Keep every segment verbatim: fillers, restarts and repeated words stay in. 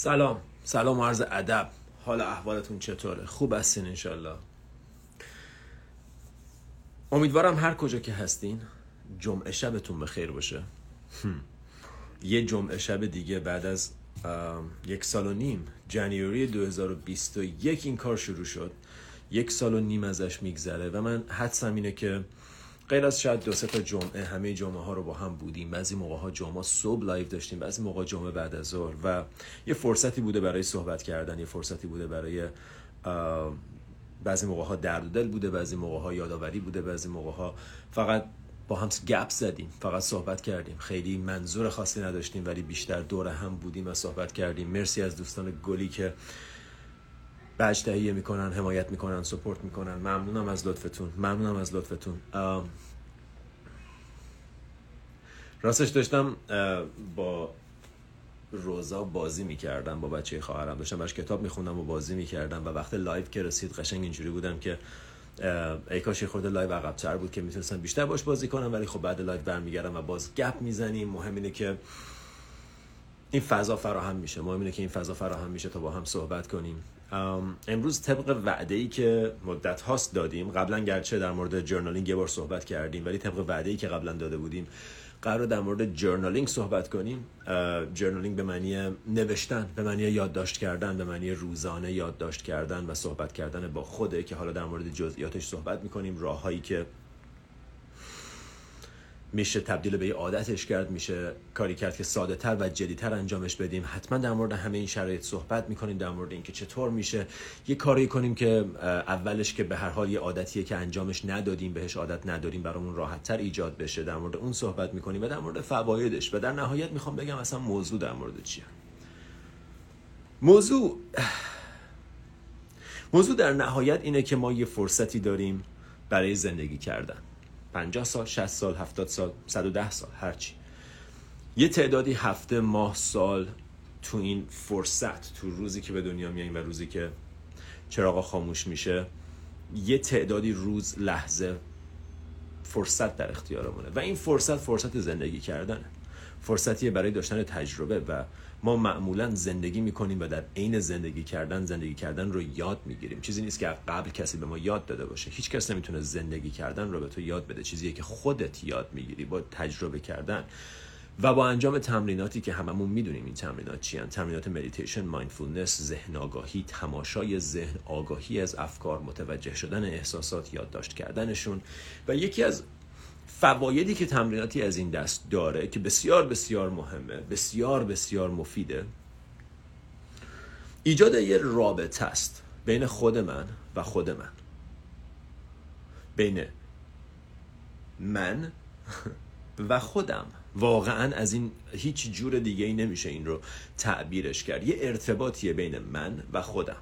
سلام سلام و عرض ادب. حال احوالتون چطوره؟ خوب هستین انشالله. امیدوارم هر کجا که هستین جمعه شبتون بخیر باشه. هم. یه جمعه شب دیگه بعد از یک سال و نیم، جنوری دو هزار و بیست و یک این کار شروع شد، یک سال و نیم ازش میگذره و من حدسم اینه که غیر از شاید دو سه تا جمعه همه جمعه ها رو با هم بودیم، بعضی موقع ها جمعه صبح لایو داشتیم، بعضی موقع جمعه بعد از ظهر و یه فرصتی بوده برای صحبت کردن، یه فرصتی بوده برای بعضی موقع ها درد و دل بوده، بعضی موقع ها یادآوری بوده، بعضی موقع ها فقط با هم گپ زدیم، فقط صحبت کردیم، خیلی منظور خاصی نداشتیم ولی بیشتر دور هم بودیم و صحبت کردیم. مرسی از دوستان گلی که بچ تهیه میکنن، حمایت میکنن، سپورت میکنن. ممنونم از لطفتون، ممنونم از لطفتون. راستش داشتم با روزا بازی میکردم، با بچه خواهرم داشتم براش کتاب میخوندم و بازی میکردم و وقت لایو که رسید قشنگ اینجوری بودم که ای کاش یه خورده لایو عقب‌تر بود که میتونستم بیشتر باش بازی کنم، ولی خب بعد لایو برمیگردم و باز گپ میزنیم. مهم اینه که این فضا فراهم میشه، مهم اینه که این فضا فراهم میشه تا با هم صحبت کنیم. امروز طبق وعده‌ای که مدت هاست دادیم، قبلا گرچه در مورد جورنالینگ یه بار صحبت کردیم ولی طبق وعده‌ای که قبلا داده بودیم قرار در مورد جورنالینگ صحبت کنیم. جورنالینگ به معنی نوشتن، به معنی یادداشت کردن، به معنی روزانه یادداشت کردن و صحبت کردن با خوده که حالا در مورد جزئیاتش صحبت می‌کنیم، راه‌هایی که میشه تبدیل به یه عادتش کرد، میشه کاری کرد که ساده تر و جدی تر انجامش بدیم. حتما در مورد همه این شرایط صحبت میکنیم، در مورد اینکه چطور میشه یه کاری کنیم که اولش که به هر حال یه عادتیه که انجامش ندادیم، بهش عادت نداریم، برامون راحت تر ایجاد بشه. در مورد اون صحبت میکنیم و در مورد فوایدش و در نهایت میخوام بگم اصلا موضوع در مورد چیه. موضوع موضوع در نهایت اینه که ما یه فرصتی داریم برای زندگی کردن. پنجاه سال، شصت سال، هفتاد سال، صد و ده سال، هرچی. یه تعدادی هفته، ماه، سال تو این فرصت، تو روزی که به دنیا میاییم و روزی که چراغا خاموش میشه، یه تعدادی روز، لحظه، فرصت در اختیارمونه و این فرصت فرصت زندگی کردنه، فرصتیه برای داشتن تجربه و ما معمولا زندگی میکنیم و در عین زندگی کردن زندگی کردن رو یاد میگیریم. چیزی نیست که قبل کسی به ما یاد داده باشه. هیچ کس نمیتونه زندگی کردن رو به تو یاد بده. چیزیه که خودت یاد میگیری با تجربه کردن و با انجام تمریناتی که هممون میدونیم این تمرینات چیان. تمرینات مدیتیشن، مایندفولنس، ذهن آگاهی، تماشای ذهن، آگاهی از افکار، متوجه شدن احساسات، یادداشت کردنشون. و یکی از فوایدی که تمریناتی از این دست داره که بسیار بسیار مهمه، بسیار بسیار مفیده، ایجاد یه رابطه است بین خود من و خود من، بین من و خودم. واقعا از این هیچ جور دیگه ای نمیشه این رو تعبیرش کرد. یه ارتباطیه بین من و خودم.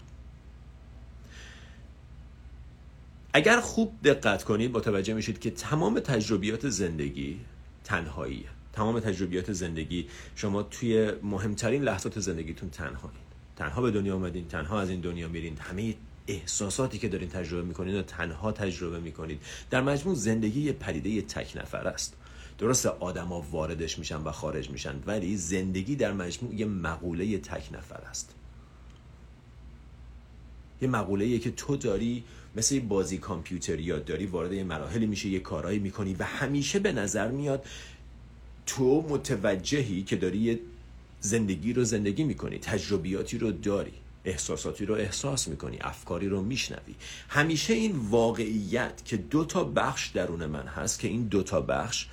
اگر خوب دقت کنید متوجه میشید که تمام تجربیات زندگی تنهاییه. تمام تجربیات زندگی شما توی مهمترین لحظات زندگیتون تنهایید. تنها به دنیا اومدین، تنها از این دنیا میرین. همه احساساتی که دارین تجربه میکنید و تنها تجربه میکنید. در مجموع زندگی یه پدیده یه تک نفر است. درسته آدما واردش میشن و خارج میشن ولی زندگی در مجموع یه مقوله یه تک نفر است. یه مقوله‌ایه که تو داری مثل یه بازی کامپیوتری داری وارد یه مراحلی میشه، یه کارایی میکنی و همیشه به نظر میاد تو متوجهی که داری یه زندگی رو زندگی میکنی، تجربیاتی رو داری، احساساتی رو احساس میکنی، افکاری رو میشنوی. همیشه این واقعیت که دو تا بخش درون من هست که این دو تا بخش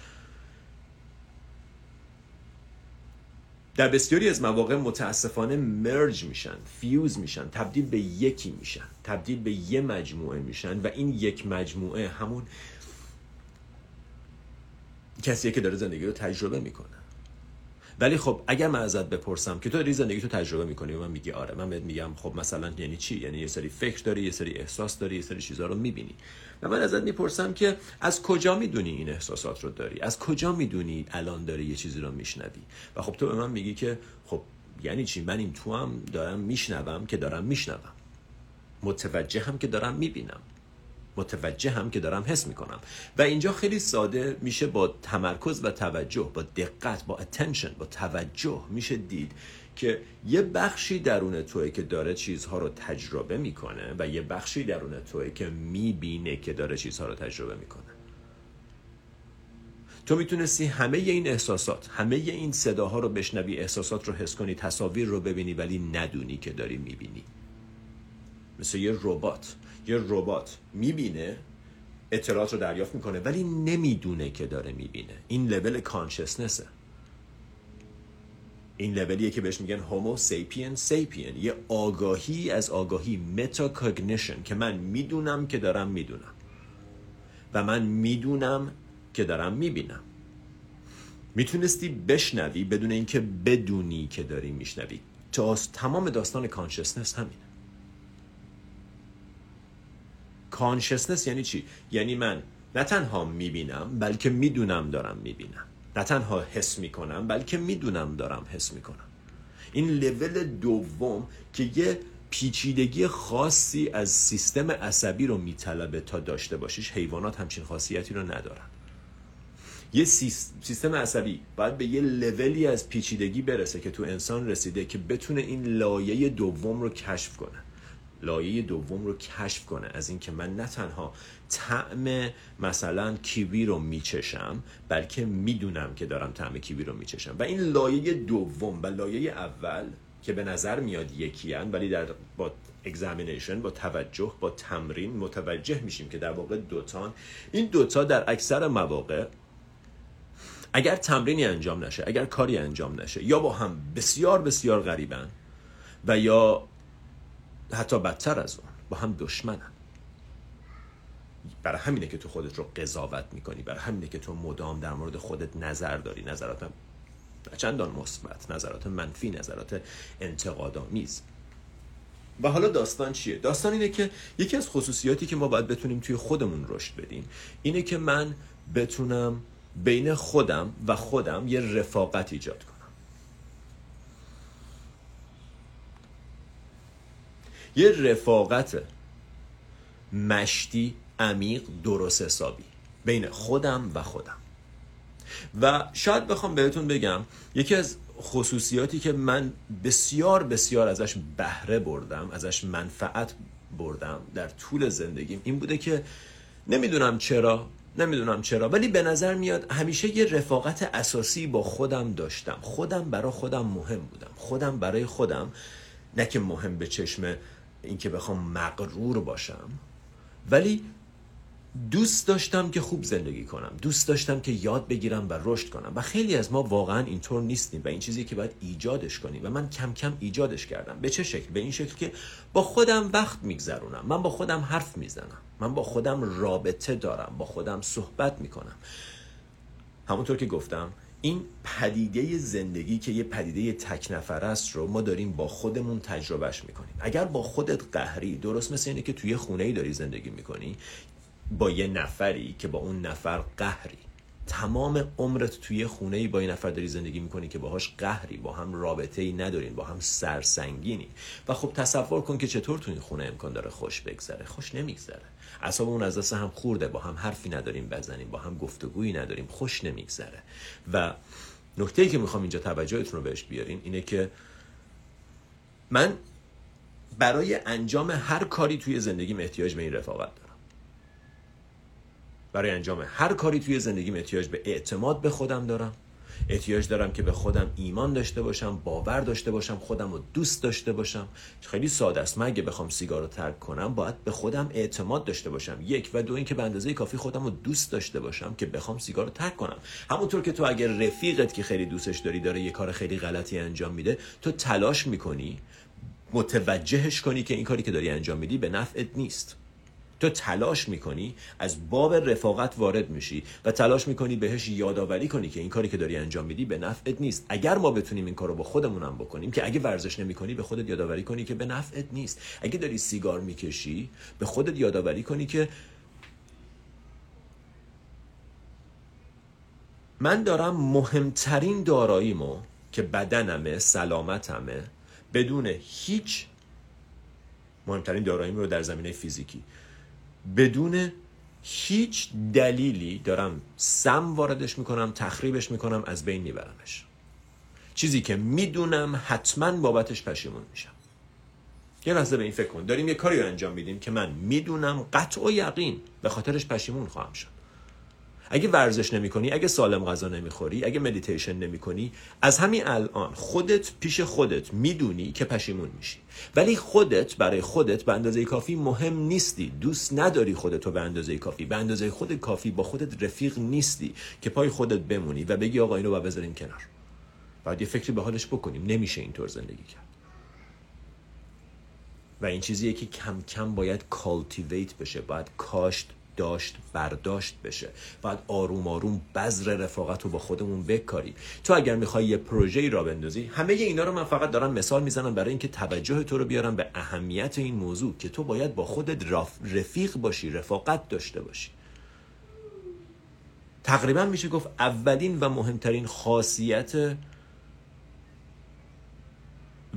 در بسیاری از مواقع متاسفانه مرج میشن، فیوز میشن، تبدیل به یکی میشن، تبدیل به یه مجموعه میشن و این یک مجموعه همون کسیه که داره زندگی رو تجربه میکنه. ولی خب اگر من ازت بپرسم که تو داری زندگی تو تجربه میکنی و من میگی آره، من بهت میگم خب مثلا یعنی چی؟ یعنی یه سری فکر داری، یه سری احساس داری، یه سری چیزا رو میبینی. و من ازت میپرسم که از کجا میدونی این احساسات رو داری؟ از کجا میدونی الان داری یه چیزی رو میشنوی؟ و خب تو به من میگی که خب یعنی چی؟ من این تو هم دارم میشنوم که دارم میشنوم، متوجهم که دارم میبینم، متوجهم که دارم حس میکنم. و اینجا خیلی ساده میشه با تمرکز و توجه، با دقت، با اتنشن، با توجه میشه دید که یه بخشی درون توئه که داره چیزها رو تجربه میکنه و یه بخشی درون توئه که میبینه که داره چیزها رو تجربه میکنه. تو میتونستی همه این احساسات، همه این صداها رو بشنوی، احساسات رو حس کنی، تصاویر رو ببینی، ولی ندونی که داری میبینی. مثل یه ربات، یه ربات میبینه، اطلاعات رو دریافت میکنه ولی نمیدونه که داره میبینه. این لول کانشسنسه. این لولیه که بهش میگن هومو سیپین سیپین، یه آگاهی از آگاهی، متا کوگنیشن، که من میدونم که دارم میدونم و من میدونم که دارم میبینم. میتونستی بشنوی بدون اینکه بدونی که داری میشنوی. تا تمام داستان کانشسنس همینه. کانشسنس یعنی چی؟ یعنی من نه تنها میبینم بلکه میدونم دارم میبینم، نه تنها حس میکنم بلکه میدونم دارم حس میکنم. این لول دوم که یه پیچیدگی خاصی از سیستم عصبی رو میطلبه تا داشته باشیش. حیوانات همچین خاصیتی رو ندارن. یه سیستم عصبی باید به یه لولی از پیچیدگی برسه که تو انسان رسیده که بتونه این لایه دوم رو کشف کنه. لایه دوم رو کشف کنه از این که من نه تنها طعم مثلا کیوی رو میچشم بلکه میدونم که دارم طعم کیوی رو میچشم. و این لایه دوم و لایه اول که به نظر میاد یکی هن، ولی در با اگزامینیشن، با توجه، با تمرین متوجه میشیم که در واقع دوتان، این دوتا در اکثر مواقع اگر تمرینی انجام نشه، اگر کاری انجام نشه، یا با هم بسیار بسیار غریبن و یا حتی بدتر از اون با هم دشمنن. برای همینه که تو خودت رو قضاوت میکنی، برای همینه که تو مدام در مورد خودت نظر داری، نظرات چندان مثبت، نظرات منفی، نظرات انتقادآمیز. و حالا داستان چیه؟ داستان اینه که یکی از خصوصیاتی که ما باید بتونیم توی خودمون رشد بدیم اینه که من بتونم بین خودم و خودم یه رفاقت ایجاد کنم. یه رفاقت مشتی، عمیق، درست حسابی بین خودم و خودم. و شاید بخوام بهتون بگم یکی از خصوصیاتی که من بسیار بسیار ازش بهره بردم، ازش منفعت بردم در طول زندگیم این بوده که نمیدونم چرا نمیدونم چرا ولی به نظر میاد همیشه یه رفاقت اساسی با خودم داشتم. خودم برای خودم مهم بودم. خودم برای خودم، نه که مهم به چشم این که بخوام مغرور باشم، ولی دوست داشتم که خوب زندگی کنم، دوست داشتم که یاد بگیرم و رشد کنم. و خیلی از ما واقعا اینطور نیستیم و این چیزی که باید ایجادش کنیم و من کم کم ایجادش کردم. به چه شکل؟ به این شکل که با خودم وقت میگذرونم، من با خودم حرف میزنم، من با خودم رابطه دارم، با خودم صحبت میکنم. همونطور که گفتم این پدیده زندگی که یه پدیده تک نفر است رو ما داریم با خودمون تجربهش میکنیم. اگر با خودت قهری، درست مثل اینه که توی خونه ای داری زندگی میکنی با یه نفری که با اون نفر قهری. تمام عمرت توی خونه ای با یه نفر داری زندگی میکنی که باهاش قهری، با هم رابطه ای ندارین، با هم سرسنگینی. و خب تصور کن که چطور تو این خونه امکان داره خوش بگذره. خوش نمیگذره. اصلا اون از دست هم خورده، با هم حرفی نداریم بزنیم، با هم گفتگویی نداریم، خوش نمیگذره. و نکته‌ای که میخوام اینجا توجهتون رو بهش بیارین اینه که من برای انجام هر کاری توی زندگیم احتیاج به این رفاقت دارم. برای انجام هر کاری توی زندگیم احتیاج به اعتماد به خودم دارم. احتیاج دارم که به خودم ایمان داشته باشم، باور داشته باشم، خودم رو دوست داشته باشم. خیلی ساده است. من اگه بخوام سیگار رو ترک کنم باید به خودم اعتماد داشته باشم، یک. و دو اینکه به اندازه کافی خودم رو دوست داشته باشم که بخوام سیگار رو ترک کنم. همونطور که تو اگر رفیقت که خیلی دوستش داری داره یه کار خیلی غلطی انجام میده، تو تلاش میکنی متوجهش کنی که این کاری که داری انجام میدی به نفعت نیست. تو تلاش میکنی، از باب رفاقت وارد میشی و تلاش میکنی بهش یادآوری کنی که این کاری که داری انجام میدی به نفعت نیست. اگر ما بتونیم این کارو با خودمونم بکنیم، که اگه ورزش نمیکنی به خودت یادآوری کنی که به نفعت نیست، اگه داری سیگار میکشی به خودت یادآوری کنی که من دارم مهمترین داراییمو که بدنمه، سلامتمه، بدون هیچ، مهمترین داراییمو رو در زمینه فیزیکی بدون هیچ دلیلی دارم سم واردش میکنم، تخریبش میکنم، از بین میبرمش. چیزی که میدونم حتما بابتش پشیمون میشم. یه لحظه به این فکر کن، داریم یه کاری رو انجام میدیم که من میدونم قطع و یقین به خاطرش پشیمون خواهم شد. اگه ورزش نمی کنی، اگه سالم غذا نمی خوری، اگه مدیتیشن نمی کنی، از همین الان خودت پیش خودت میدونی که پشیمون میشی. ولی خودت برای خودت به اندازه کافی مهم نیستی، دوست نداری خودت رو به اندازه کافی، به اندازه خودت کافی با خودت رفیق نیستی که پای خودت بمونی و بگی آقا اینو با بذاریم کنار. بعد یه فکری به حالش بکنیم، نمیشه اینطور زندگی کرد. و این چیزیه که کم کم باید کالتیویت بشه، باید کاشت داشت برداشت بشه. باید آروم آروم بذر رفاقت رو با خودمون بکاری. تو اگر میخوای یه پروژه‌ای را بندازی، همه اینا رو من فقط دارم مثال میزنم برای اینکه توجه تو رو بیارم به اهمیت این موضوع که تو باید با خودت رفیق باشی، رفاقت داشته باشی. تقریبا میشه گفت اولین و مهمترین خاصیت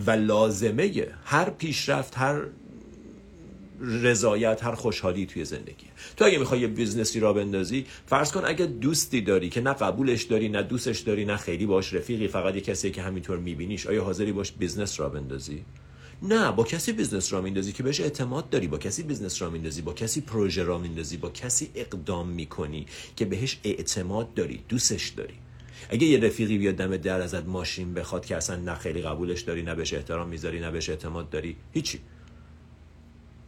و لازمه هر پیشرفت، هر رضایت، هر خوشحالی توی زندگی. تو اگه میخوای یه بیزنسی را بندازی، فرض کن اگه دوستی داری که نه قبولش داری، نه دوستش داری، نه خیلی باش رفیقی، فقط یه کسی که همینطور میبینیش، آیا حاضری باش بیزنس را بندازی؟ نه. با کسی بیزنس را میندازی که بهش اعتماد داری، با کسی بیزنس را میندازی، با کسی پروژه را میندازی، با کسی اقدام میکنی که بهش اعتماد داری، دوستش داری. اگه یه رفیقی بیاد دم در ازت ماشین بخواد که اصلا نه خیلی قبولش داری، نه بهش احترام میذاری، نه بهش اعتماد داری، هیچی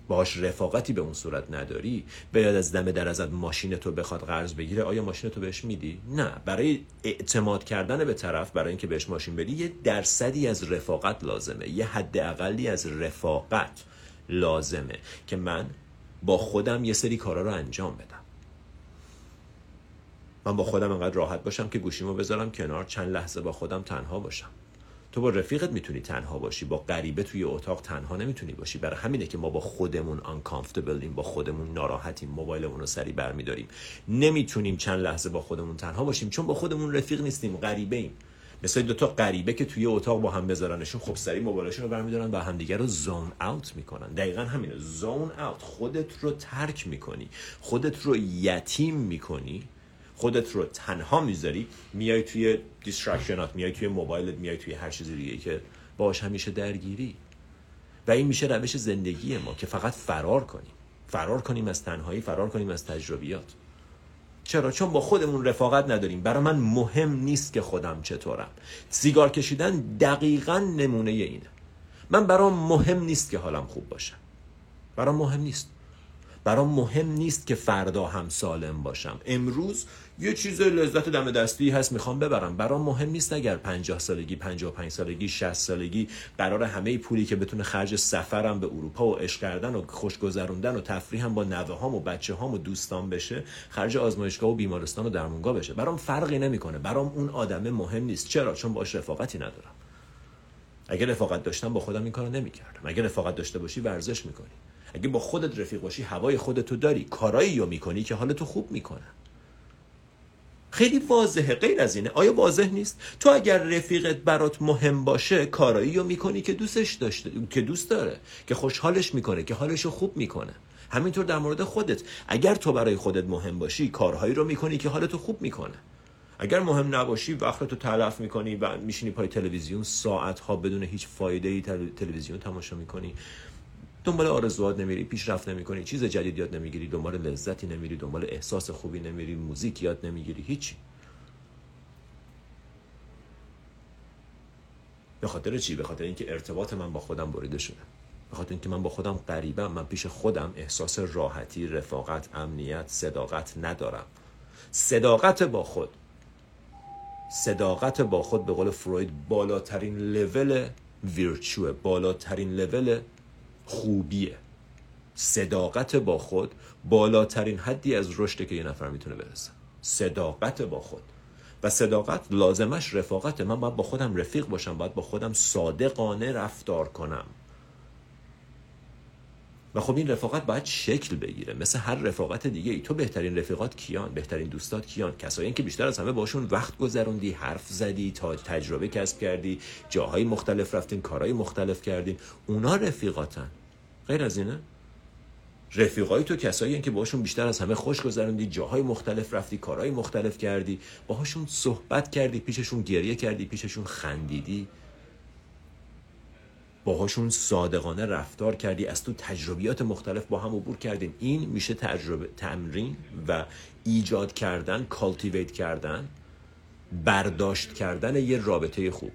باش رفاقتی به اون صورت نداری، بیاد از دم در ازت ماشین تو بخواد قرض بگیره، آیا ماشین تو بهش میدی؟ نه. برای اعتماد کردن به طرف، برای اینکه بهش ماشین بدی، یه درصدی از رفاقت لازمه، یه حد اقلی از رفاقت لازمه که من با خودم یه سری کارا رو انجام بدم. من با خودم انقدر راحت باشم که گوشیمو بذارم کنار، چند لحظه با خودم تنها باشم. تو با رفیقت میتونی تنها باشی، با غریبه توی اتاق تنها نمیتونی باشی. برای همینه که ما با خودمون آنکامفتبلیم، با خودمون ناراحتیم، موبایلمون رو سری برمیداریم، نمیتونیم چند لحظه با خودمون تنها باشیم، چون با خودمون رفیق نیستیم، غریبه ایم. مثلا دو تا غریبه که توی اتاق با هم بذارنشون، خب سری موبایلشون رو برمیدارن و همدیگه رو زون اوت میکنن. دقیقاً همینه، زون اوت. خودت رو ترک میکنی، خودت رو یتیم میکنی، خودت رو تنها میذاری، میای توی دیسترکشنات، میای توی موبایلت، میای توی هر چیزی دیگه که باهاش همیشه درگیری. و این میشه روش زندگی ما که فقط فرار کنیم، فرار کنیم از تنهایی، فرار کنیم از تجربیات. چرا؟ چون با خودمون رفاقت نداریم. برای من مهم نیست که خودم چطورم. سیگار کشیدن دقیقاً نمونه اینه. من برام مهم نیست که حالم خوب باشه، برام مهم نیست. برام مهم نیست که فردا هم سالم باشم. امروز یه چیز لذت دم دستی هست میخوام ببرم، برام مهم نیست اگر پنجاه سالگی، پنجاه و پنج سالگی، شصت سالگی قرار همه پولی که بتونه خرج سفرم به اروپا و عشق کردن و خوشگذروندن و تفریحم با نوه‌هام و بچه‌هام و دوستام بشه، خرج آزمایشگاه و بیمارستان و درمونگاه بشه. برام فرقی نمیکنه، برام اون آدمه مهم نیست. چرا؟ چون باهاش رفاقتی ندارم. اگه رفاقت داشتم با خودم این کارو نمی‌کردم. اگه رفاقت داشته باشی ورزش می‌کنی. اگه با خودت رفیق باشی، هوای خودتو داری، کارایی رو میکنی که حالتو خوب میکنه. خیلی واضحه، غیر از اینه؟ آیا واضح نیست؟ تو اگر رفیقت برات مهم باشه، کارایی رو میکنی که دوستش داشته، که دوست داره، که خوشحالش میکنه، که حالشو خوب میکنه. همینطور در مورد خودت، اگر تو برای خودت مهم باشی، کارهایی رو میکنی که حالتو خوب میکنه. اگر مهم نباشی، وقتتو تلف میکنی و میشینی پای تلویزیون ساعت‌ها بدون هیچ فایده‌ای تلویزیون تماشا میکنی. دنبال آرزوات نمیری، پیشرفت نمیکنی، چیز جدید یاد نمیگیری، دنبال لذتی نمیری، دنبال احساس خوبی نمیری، موزیک یاد نمیگیری، هیچی. به خاطر چی؟ به خاطر اینکه ارتباط من با خودم بریده شده. به خاطر اینکه من با خودم غریبم، من پیش خودم احساس راحتی، رفاقت، امنیت، صداقت ندارم. صداقت با خود، صداقت با خود به قول فروید بالاترین لول ویرچوه، بالاترین لول خوبیه. صداقت با خود بالاترین حدی از رشد که یه نفر میتونه برسه. صداقت با خود و صداقت لازمش رفاقته. من باید با خودم رفیق باشم، باید با خودم صادقانه رفتار کنم. و خب این رفاقت باید شکل بگیره مثل هر رفاقت دیگه ای. تو بهترین رفیقات کیان؟ بهترین دوستات کیان؟ کسایی که بیشتر از همه باشون وقت گذروندی، حرف زدی، تا تجربه کسب کردی، جاهای مختلف رفتین، کارهای مختلف کردین، اونا رفیقاتن. غیر از اینه؟ رفیقای تو کسایی هستن که باهاشون بیشتر از همه خوش گذروندی، جاهای مختلف رفتی، کارهای مختلف کردی، باهاشون صحبت کردی، پیششون گریه کردی، پیششون خندیدی، باهاشون صادقانه رفتار کردی، از تو تجربیات مختلف با هم عبور کردین. این میشه تجربه، تمرین و ایجاد کردن، کالتیویت کردن، برداشت کردن یه رابطه خوب،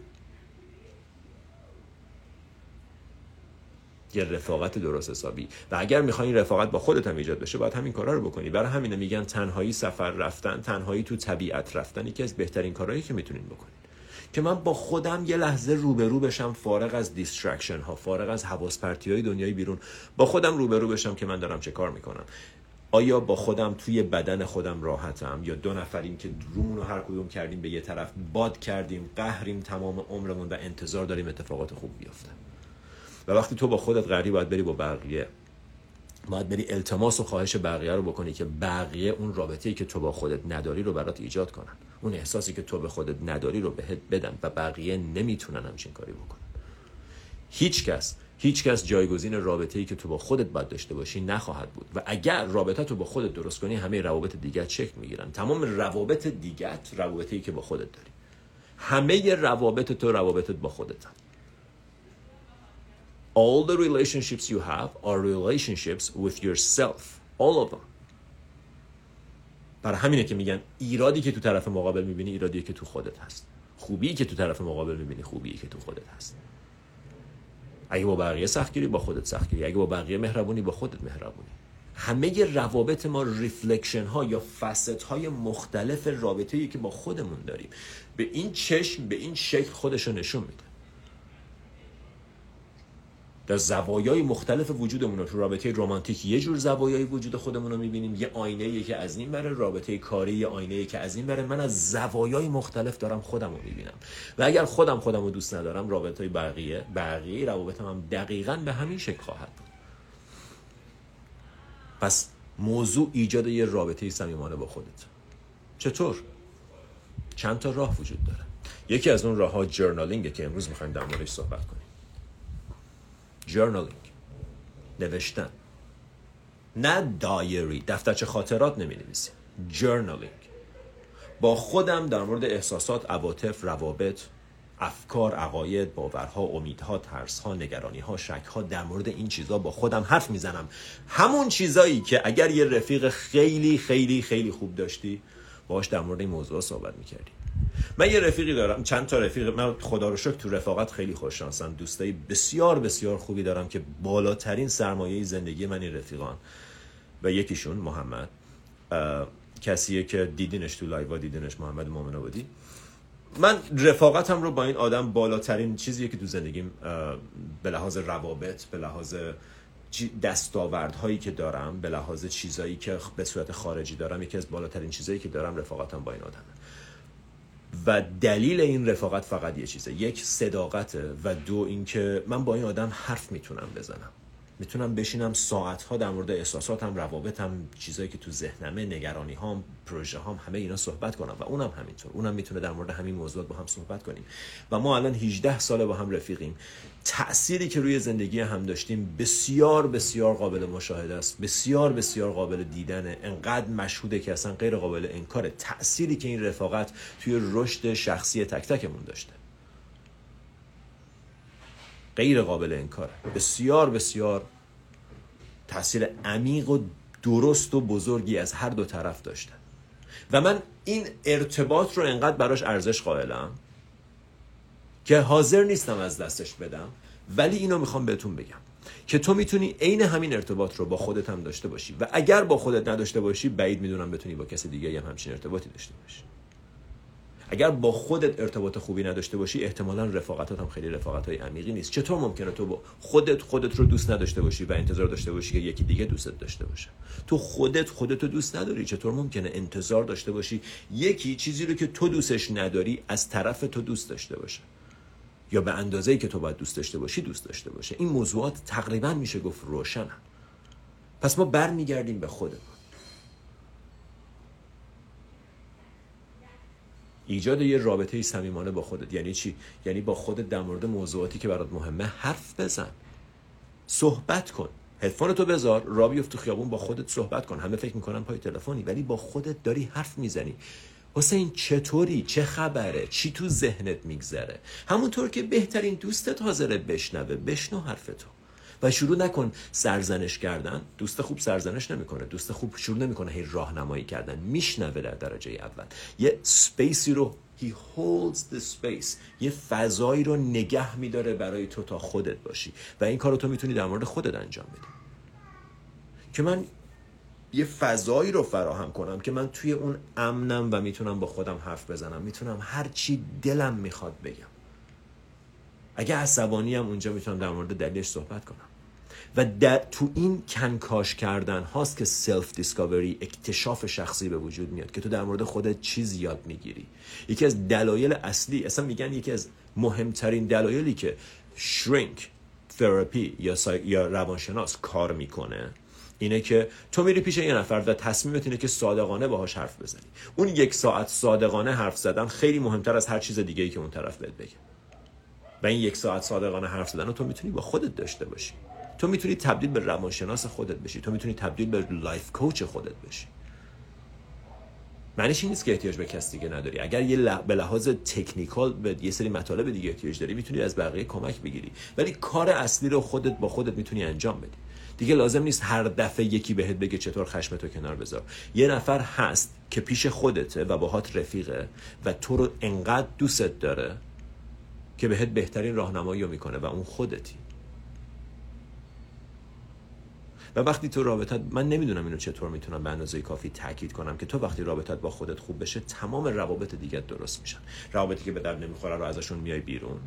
یه رفاقت درست حسابی. و اگر میخوای این رفاقت با خودت هم ایجاد بشه، باید همین کارا رو بکنی. برای همین میگن تنهایی سفر رفتن، تنهایی تو طبیعت رفتن یکی از بهترین کارهایی که میتونین بکنین، که من با خودم یه لحظه روبرو بشم، فارغ از دیسترکشن ها، فارغ از حواس پرتی های دنیای بیرون، با خودم روبرو بشم که من دارم چه کار میکنم. آیا با خودم توی بدن خودم راحتم، یا دو نفریم که رومون رو هر کدوم کردیم به یه طرف، باد کردیم، قهریم تمام عمرمون و انتظار داریم اتفاقات خوب بیفته. و وقتی تو با خودت قهری، باید بری با بقیه، باید بری التماس و خواهش بقیه رو بکنی که بقیه اون رابطه‌ای که تو با خودت نداری رو برات ایجاد کنن، اون احساسی که تو به خودت نداری رو بهت بدن. و بقیه نمیتونن همچین کاری بکنن. هیچ کس هیچ کس جایگزین رابطه‌ای که تو با خودت باید داشته باشی نخواهد بود. و اگر رابطه تو با خودت درست کنی، همه روابط دیگه شکل میگیرن. تمام روابط دیگه، روابطی که با خودت داری، همه روابط تو روابطت با خودت هم. All the relationships you have are relationships with yourself. All of them. برای همینه که میگن ایرادی که تو طرف مقابل میبینی، ایرادی که تو خودت هست. خوبی که تو طرف مقابل میبینی، خوبی که تو خودت هست. اگه با بقیه سختگیری، با خودت سختگیری. اگه با بقیه مهربونی، با خودت مهربونی. همه روابط ما ریفلکشن ها یا فست های مختلف رابطه‌ای که با خودمون داریم، به این چشم، به این شکل خودشو نشون میده. در زوایای مختلف وجودمون رو، تو رابطه رمانتیک یه جور زوایای وجود خودمون رو می‌بینیم، یه آینه‌ای که از این بره، رابطه کاری یه آینه‌ای که از این بره. من از زوایای مختلف دارم خودم رو می‌بینم. و اگر خودم خودم رو دوست ندارم، رابطه‌های بقیه بقیه روابطم هم دقیقاً به همین شکل خواهد بود. پس موضوع ایجاد یه رابطه صمیمانه با خودت. چطور؟ چند تا راه وجود داره. یکی از اون راه‌ها جورنالینگه که امروز می‌خوایم در موردش صحبت کنیم. جورنالینگ، نوشتن. نه دایری، دفترچه خاطرات نمی نویسیم. جورنالینگ، با خودم در مورد احساسات، عواطف، روابط، افکار، عقاید، باورها، امیدها، ترسها، نگرانیها، شکها، در مورد این چیزا با خودم حرف می زنم. همون چیزایی که اگر یه رفیق خیلی خیلی خیلی خوب داشتی، باهاش در مورد این موضوع صحبت می کردی. من یه رفیقی دارم، چند تا رفیق، من خدا رو شکر تو رفاقت خیلی خوش شانسم، دوستای بسیار بسیار خوبی دارم که بالاترین سرمایه زندگی من این رفیقان. و یکیشون محمد، کسیه که دیدینش تو لایو، دیدینش، محمد مومن آبادی. من رفاقتم رو با این آدم، بالاترین چیزیه که تو زندگیم به لحاظ روابط، به لحاظ دستاوردهایی که دارم، به لحاظ چیزایی که به صورت خارجی دارم، یکی از بالاترین چیزایی که دارم رفاقتم با این آدمه. و دلیل این رفاقت فقط یه چیزه، یک، صداقته، و دو، اینکه من با این آدم حرف میتونم بزنم، میتونم بشینم ساعتها در مورد احساساتم، روابطم، چیزایی که تو ذهنمه، نگرانی هام، پروژه هام، همه اینا صحبت کنم. و اونم همینطور، اونم میتونه در مورد همین موضوعات با هم صحبت کنیم. و ما الان هجده ساله با هم رفیقیم. تأثیری که روی زندگی هم داشتیم بسیار بسیار قابل مشاهده است، بسیار بسیار قابل دیدنه، انقدر مشهوده که اصلا غیر قابل انکاره تأثیری که این رفاقت توی رشد شخصی تک تکمون داشته. غیر قابل انکاره، بسیار بسیار تأثیر عمیق و درست و بزرگی از هر دو طرف داشتن. و من این ارتباط رو انقدر براش ارزش قائلم که حاضر نیستم از دستش بدم. ولی اینو میخوام بهتون بگم که تو میتونی عین همین ارتباط رو با خودت هم داشته باشی. و اگر با خودت نداشته باشی، بعید میدونم بتونی با کسی دیگه هم همچین ارتباطی داشته باشی. اگر با خودت ارتباط خوبی نداشته باشی، احتمالاً رفاقتات هم خیلی رفاقت‌های عمیقی نیست. چطور ممکنه تو با خودت خودت رو دوست نداشته باشی و انتظار داشته باشی که یکی دیگه دوستت داشته باشه؟ تو خودت خودت رو دوست نداری، چطور ممکنه انتظار داشته باشی یکی چیزی رو که تو دوستش نداری از طرف تو دوست داشته باشه، یا به اندازه‌ای که تو باید دوست داشته باشی دوست داشته باشه؟ این موضوعات تقریباً میشه گفت روشنن. پس ما برمیگردیم به خودت. ایجاد یه رابطه صمیمانه با خودت یعنی چی؟ یعنی با خودت در مورد موضوعاتی که برات مهمه حرف بزن، صحبت کن، هدفون تو بذار، راه بیفت تو خیابون، با خودت صحبت کن. همه فکر میکنن پای تلفنی، ولی با خودت داری حرف میزنی. حسین چطوری؟ چه خبره؟ چی تو ذهنت میگذره؟ همونطور که بهترین دوستت حاضره بشنوه، بشنو حرفتو و شروع نکن سرزنش کردن. دوست خوب سرزنش نمیکنه، دوست خوب شروع نمیکنه هی راهنمایی کردن، میشنوه در درجه اول. یه سپیسی رو he holds the space، یه فضایی رو نگه میداره برای تو تا خودت باشی، و این کارو تو میتونی در مورد خودت انجام بدی. که من یه فضایی رو فراهم کنم که من توی اون امنم و میتونم با خودم حرف بزنم، میتونم هر چی دلم میخواد بگم. اگه عصبانیم اونجا میتونم در مورد دلیلش صحبت کنم. و در تو این کنکاش کردن هاست که سلف دیسکاوری، اکتشاف شخصی به وجود میاد که تو در مورد خودت چیز یاد میگیری. یکی از دلایل اصلی، اصلا میگن یکی از مهمترین دلایلی که شرینک تراپی یا سا... یا روانشناس کار میکنه اینه که تو میری پیش یه نفر و تصمیمت اینه که صادقانه باهاش حرف بزنی. اون یک ساعت صادقانه حرف زدن خیلی مهمتر از هر چیز دیگه‌ای که اون طرف بهت بگه. و این یک ساعت صادقانه حرف زدن رو تو میتونی با خودت داشته باشی. تو میتونی تبدیل به روانشناس خودت بشی. تو میتونی تبدیل به لایف کوچ خودت بشی. معنیش این نیست که احتیاج به کسی دیگه نداری. اگر یه لح... به لحاظ تکنیکال به یه سری مطالب دیگه احتیاج داری، میتونی از بقیه کمک بگیری. ولی کار اصلی رو خودت با خودت میتونی انجام بدی. دیگه لازم نیست هر دفعه یکی بهت بگه چطور خشمتو کنار بذار. یه نفر هست که پیش خودته و باهات رفیقه و تو رو انقدر دوستت داره که بهت بهترین راهنمایی رو میکنه و اون خودتی. و وقتی تو رابطت، من نمیدونم اینو چطور میتونم به اندازه کافی تاکید کنم که تو وقتی رابطت با خودت خوب بشه، تمام روابط دیگه درست میشن. روابطی که به درد نمیخوره رو ازشون میای بیرون.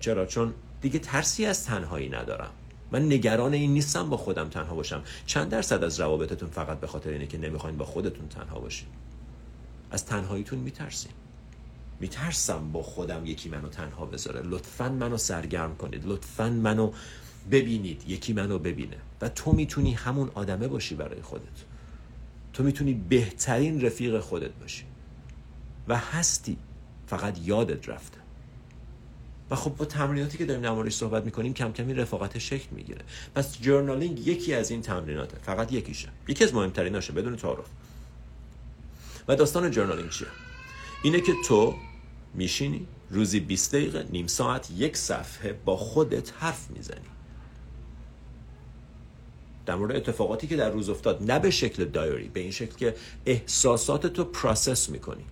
چرا؟ چون دیگه ترسی از تنهایی ندارم. من نگران این نیستم با خودم تنها باشم. چند درصد از روابطتون فقط به خاطر اینه که نمیخواین با خودتون تنها باشین؟ از تنهاییتون میترسین. میترسم با خودم یکی منو تنها بذاره. لطفاً منو سرگرم کنید. لطفاً منو ببینید، یکی منو ببینه. و تو میتونی همون آدمه باشی برای خودت. تو میتونی بهترین رفیق خودت باشی و هستی، فقط یادت رفته. و خب با تمریناتی که داریم در موردش صحبت میکنیم کم کم این رفاقت شکل میگیره. پس جورنالینگ یکی از این تمریناته، فقط یکیشه، یکی از مهمتریناشه بدون تعارف. و داستان جورنالینگ چیه؟ اینه که تو میشینی روزی بیست دقیقه، نیم ساعت، یک صفحه با خودت حرف میزنی در مورد اتفاقاتی که در روز افتاد. نه به شکل دایری، به این شکل که احساساتتو پروسس میکنی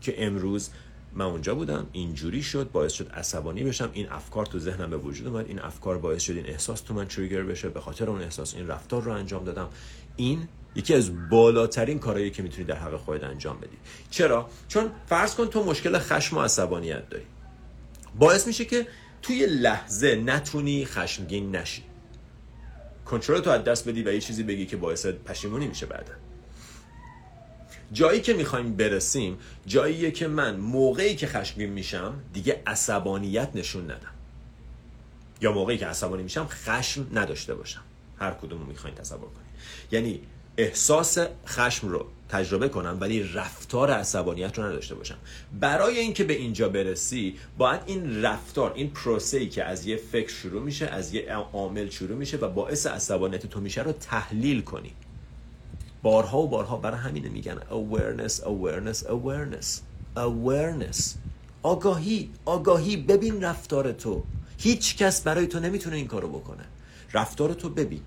که امروز من اونجا بودم، اینجوری شد، باعث شد عصبانی بشم، این افکار تو ذهنم به وجود اومد، این افکار باعث شد این احساس تو من تریگر بشه، به خاطر اون احساس این رفتار رو انجام دادم. این یکی از بالاترین کارهایی که میتونی در حق خودت انجام بدی. چرا؟ چون فرض کن تو مشکل خشم و عصبانیت داری، باعث میشه که توی لحظه نتونی خشمگین نشی، کنترل تو از دست بدی و یه چیزی بگی که باعث پشیمونی میشه بعدا. جایی که میخوایم برسیم جاییه که من موقعی که خشمگین میشم دیگه عصبانیت نشون ندم، یا موقعی که عصبانی میشم خشم نداشته باشم. هر کدوم رو میخواین تصور کنیم، یعنی احساس خشم رو تجربه کنم ولی رفتار عصبانیت رو نداشته باشم. برای اینکه به اینجا برسی باید این رفتار، این پروسه‌ای که از یه فکر شروع میشه، از یه عامل شروع میشه و باعث عصبانیت تو میشه رو تحلیل کنی. بارها و بارها برای همینه میگن awareness awareness awareness awareness، آگاهی آگاهی. ببین رفتار تو، هیچ کس برای تو نمیتونه این کارو بکنه. رفتار تو ببین،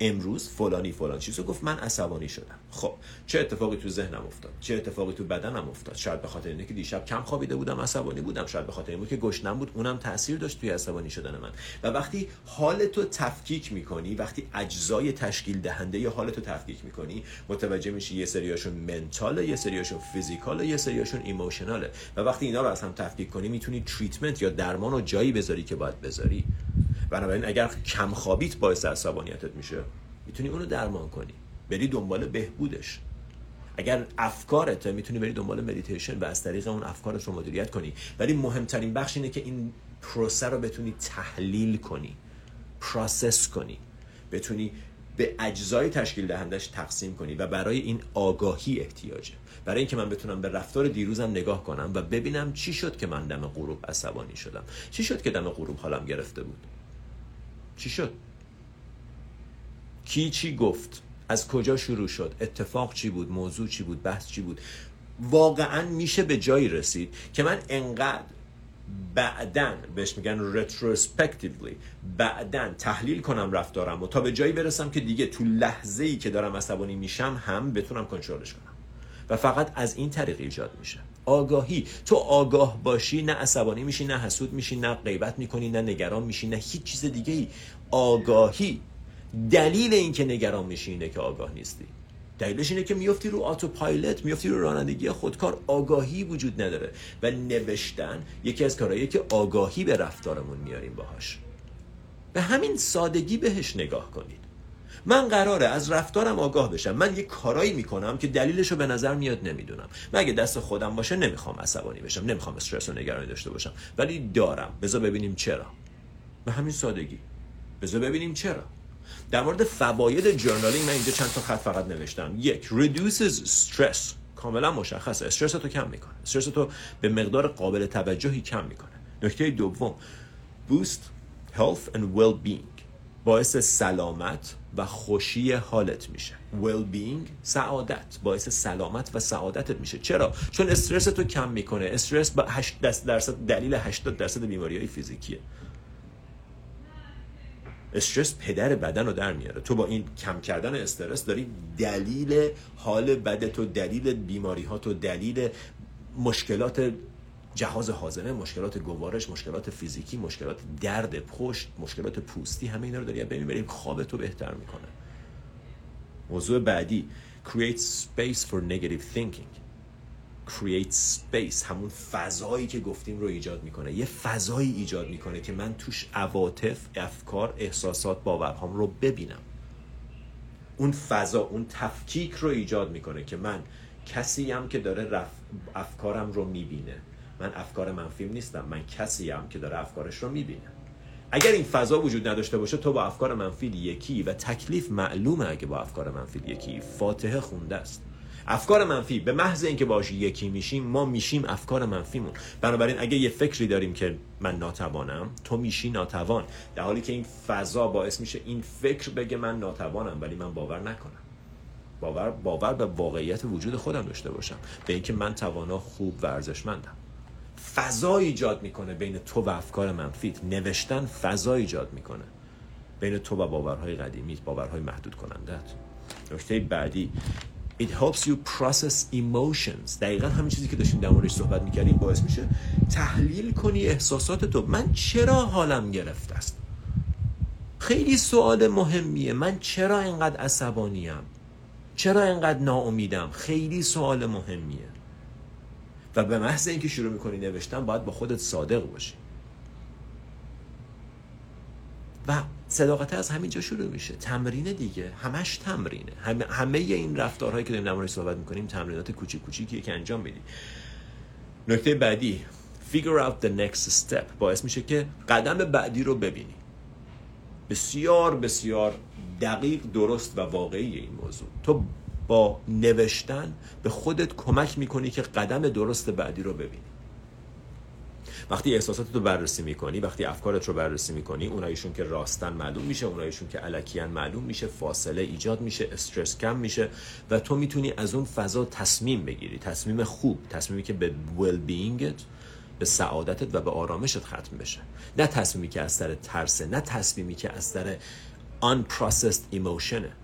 امروز فلانی فلان چیزو گفت، من عصبانی شدم. خب چه اتفاقی تو ذهنم افتاد؟ چه اتفاقی تو بدنم افتاد؟ شاید به خاطر اینه که دیشب کم خوابیده بودم عصبانی بودم، شاید به خاطر اینه که گشنم بود، اونم تاثیر داشت توی عصبانی شدن من. و وقتی حالتو تفکیک میکنی، وقتی اجزای تشکیل دهنده ی حالتو تفکیک میکنی، متوجه میشی یه سریاشون منتاله، یه سریاشون فیزیکاله، یه سریاشون ایموشناله. و وقتی اینا رو از هم تفکیک کنی میتونی تریتمنت یا درمانو جایی بذاری که باید بذاری. بنابراین اگر کم خوابیت باعث عصبانیتت میشه، میتونی اونو درمان کنی، بری دنبال بهبودش. اگر افکارت، میتونی بری دنبال مدیتیشن و از طریق اون افکارت رو مدیریت کنی. ولی مهمترین بخش اینه که این پروسه رو بتونی تحلیل کنی، پروسس کنی، بتونی به اجزای تشکیل دهندش تقسیم کنی و برای این آگاهی احتیاجه، برای اینکه من بتونم به رفتار دیروزم نگاه کنم و ببینم چی شد که من دم غروب عصبانی شدم، چی شد که دم غروب حالم گرفته بود، چی شد، کی چی گفت، از کجا شروع شد، اتفاق چی بود، موضوع چی بود، بحث چی بود. واقعا میشه به جایی رسید که من انقدر بعدن بهش میگن رتروسپکتیولی بعدن تحلیل کنم رفتارم و تا به جایی برسم که دیگه تو لحظه‌ای که دارم عصبانی میشم هم بتونم کنترلش کنم. و فقط از این طریق ایجاد میشه آگاهی. تو آگاه باشی نه عصبانی میشی، نه حسود میشی، نه غیبت میکنی، نه نگران میشی، نه هیچ چیز دیگه ای. آگاهی. دلیل این که نگران میشی اینه که آگاه نیستی، دلیلش اینه که میفتی رو آتوپایلوت، میفتی رو رانندگی خودکار. آگاهی وجود نداره و نوشتن یکی از کارهاییه که آگاهی به رفتارمون میاریم باهاش. به همین سادگی بهش نگاه کنید. من قراره از رفتارم آگاه بشم، من یه کارایی میکنم که دلیلشو به نظر میاد نمیدونم، من اگه دست خودم باشه نمیخوام عصبانی بشم، نمیخوام استرس و نگرانی داشته باشم، ولی دارم، بذار ببینیم چرا. به همین سادگی بذار ببینیم چرا. در مورد فواید جورنالینگ من اینجا چند تا خط فقط نوشتم. یک، reduces stress، کاملا مشخصه، استرس تو کم میکنه، استرس تو به مقدار قابل توجهی کم میکنه. نکته دوم، boost health and well-being، باعث سلامت و خوشی حالت میشه. well-being، سعادت، باعث سلامت و سعادتت میشه. چرا؟ چون استرس تو کم میکنه. استرس با هشتاد درصد دلیل هشتاد درصد بیماریهای فیزیکیه. استرس پدر بدن رو در میاره. تو با این کم کردن استرس داری دلیل حال بدت و دلیل بیماری‌هات و دلیل مشکلات جهاز هاضمه، مشکلات گوارش، مشکلات فیزیکی، مشکلات درد پشت، مشکلات پوستی، همه اینا رو داری ببین بریم خوابت رو بهتر میکنه. موضوع بعدی، create space for negative thinking. create space، همون فضایی که گفتیم رو ایجاد میکنه. یه فضایی ایجاد میکنه که من توش عواطف، افکار، احساسات، باورهام رو ببینم. اون فضا، اون تفکیک رو ایجاد میکنه که من کسیم که داره رف... افکارم رو میبینه، من افکار منفیم نیستم، من کسیم که داره افکارش رو میبینه. اگر این فضا وجود نداشته باشه تو با افکار منفی یکی و تکلیف معلومه. اگه با افکار منفی یکی، فاتحه خونده است. افکار منفی به محض اینکه باهاش یکی میشیم ما میشیم افکار منفیمون. بنابراین اگه یه فکری داریم که من ناتوانم، تو میشی ناتوان، در حالی که این فضا باعث میشه این فکر بگه من ناتوانم ولی من باور نکنم، باور باور به واقعیت وجود خودم داشته باشم، به اینکه من توانا، خوب و ارزشمندم. فضا ایجاد میکنه بین تو و افکار منفیت. نوشتن فضا ایجاد میکنه بین تو و باورهای قدیمیت، باورهای محدود کنندهت. نکته بعدی، it helps you process emotions. دقیقاً همین چیزی که داشتیم در موردش صحبت می‌کردیم. باعث میشه تحلیل کنی احساسات تو. من چرا حالم گرفته است؟ خیلی سوال مهمیه. من چرا اینقدر عصبانیم؟ چرا اینقدر ناامیدم؟ خیلی سوال مهمیه. و به محض اینکه شروع می‌کنی نوشتن باید با خودت صادق باشی. و صداقت از همین جا شروع میشه. تمرین دیگه، همش تمرینه. هم... همه این رفتارهایی که داریم درباره‌اش صحبت میکنیم تمرینات کوچیک کوچیکیه که انجام میدی. نکته بعدی، figure out the next step، باعث میشه که قدم بعدی رو ببینی. بسیار بسیار دقیق، درست و واقعی این موضوع. تو با نوشتن به خودت کمک میکنی که قدم درست بعدی رو ببینی. وقتی احساساتت رو بررسی میکنی، وقتی افکارت رو بررسی میکنی، اونایشون که راستن معلوم میشه، اونایشون که الکیان معلوم میشه، فاصله ایجاد میشه، استرس کم میشه و تو میتونی از اون فضا تصمیم بگیری. تصمیم خوب، تصمیمی که به ویل بینگت، به سعادتت و به آرامشت ختم بشه. نه تصمیمی که از سر ترسه، نه تصمیمی که از سر unprocessed emotionه.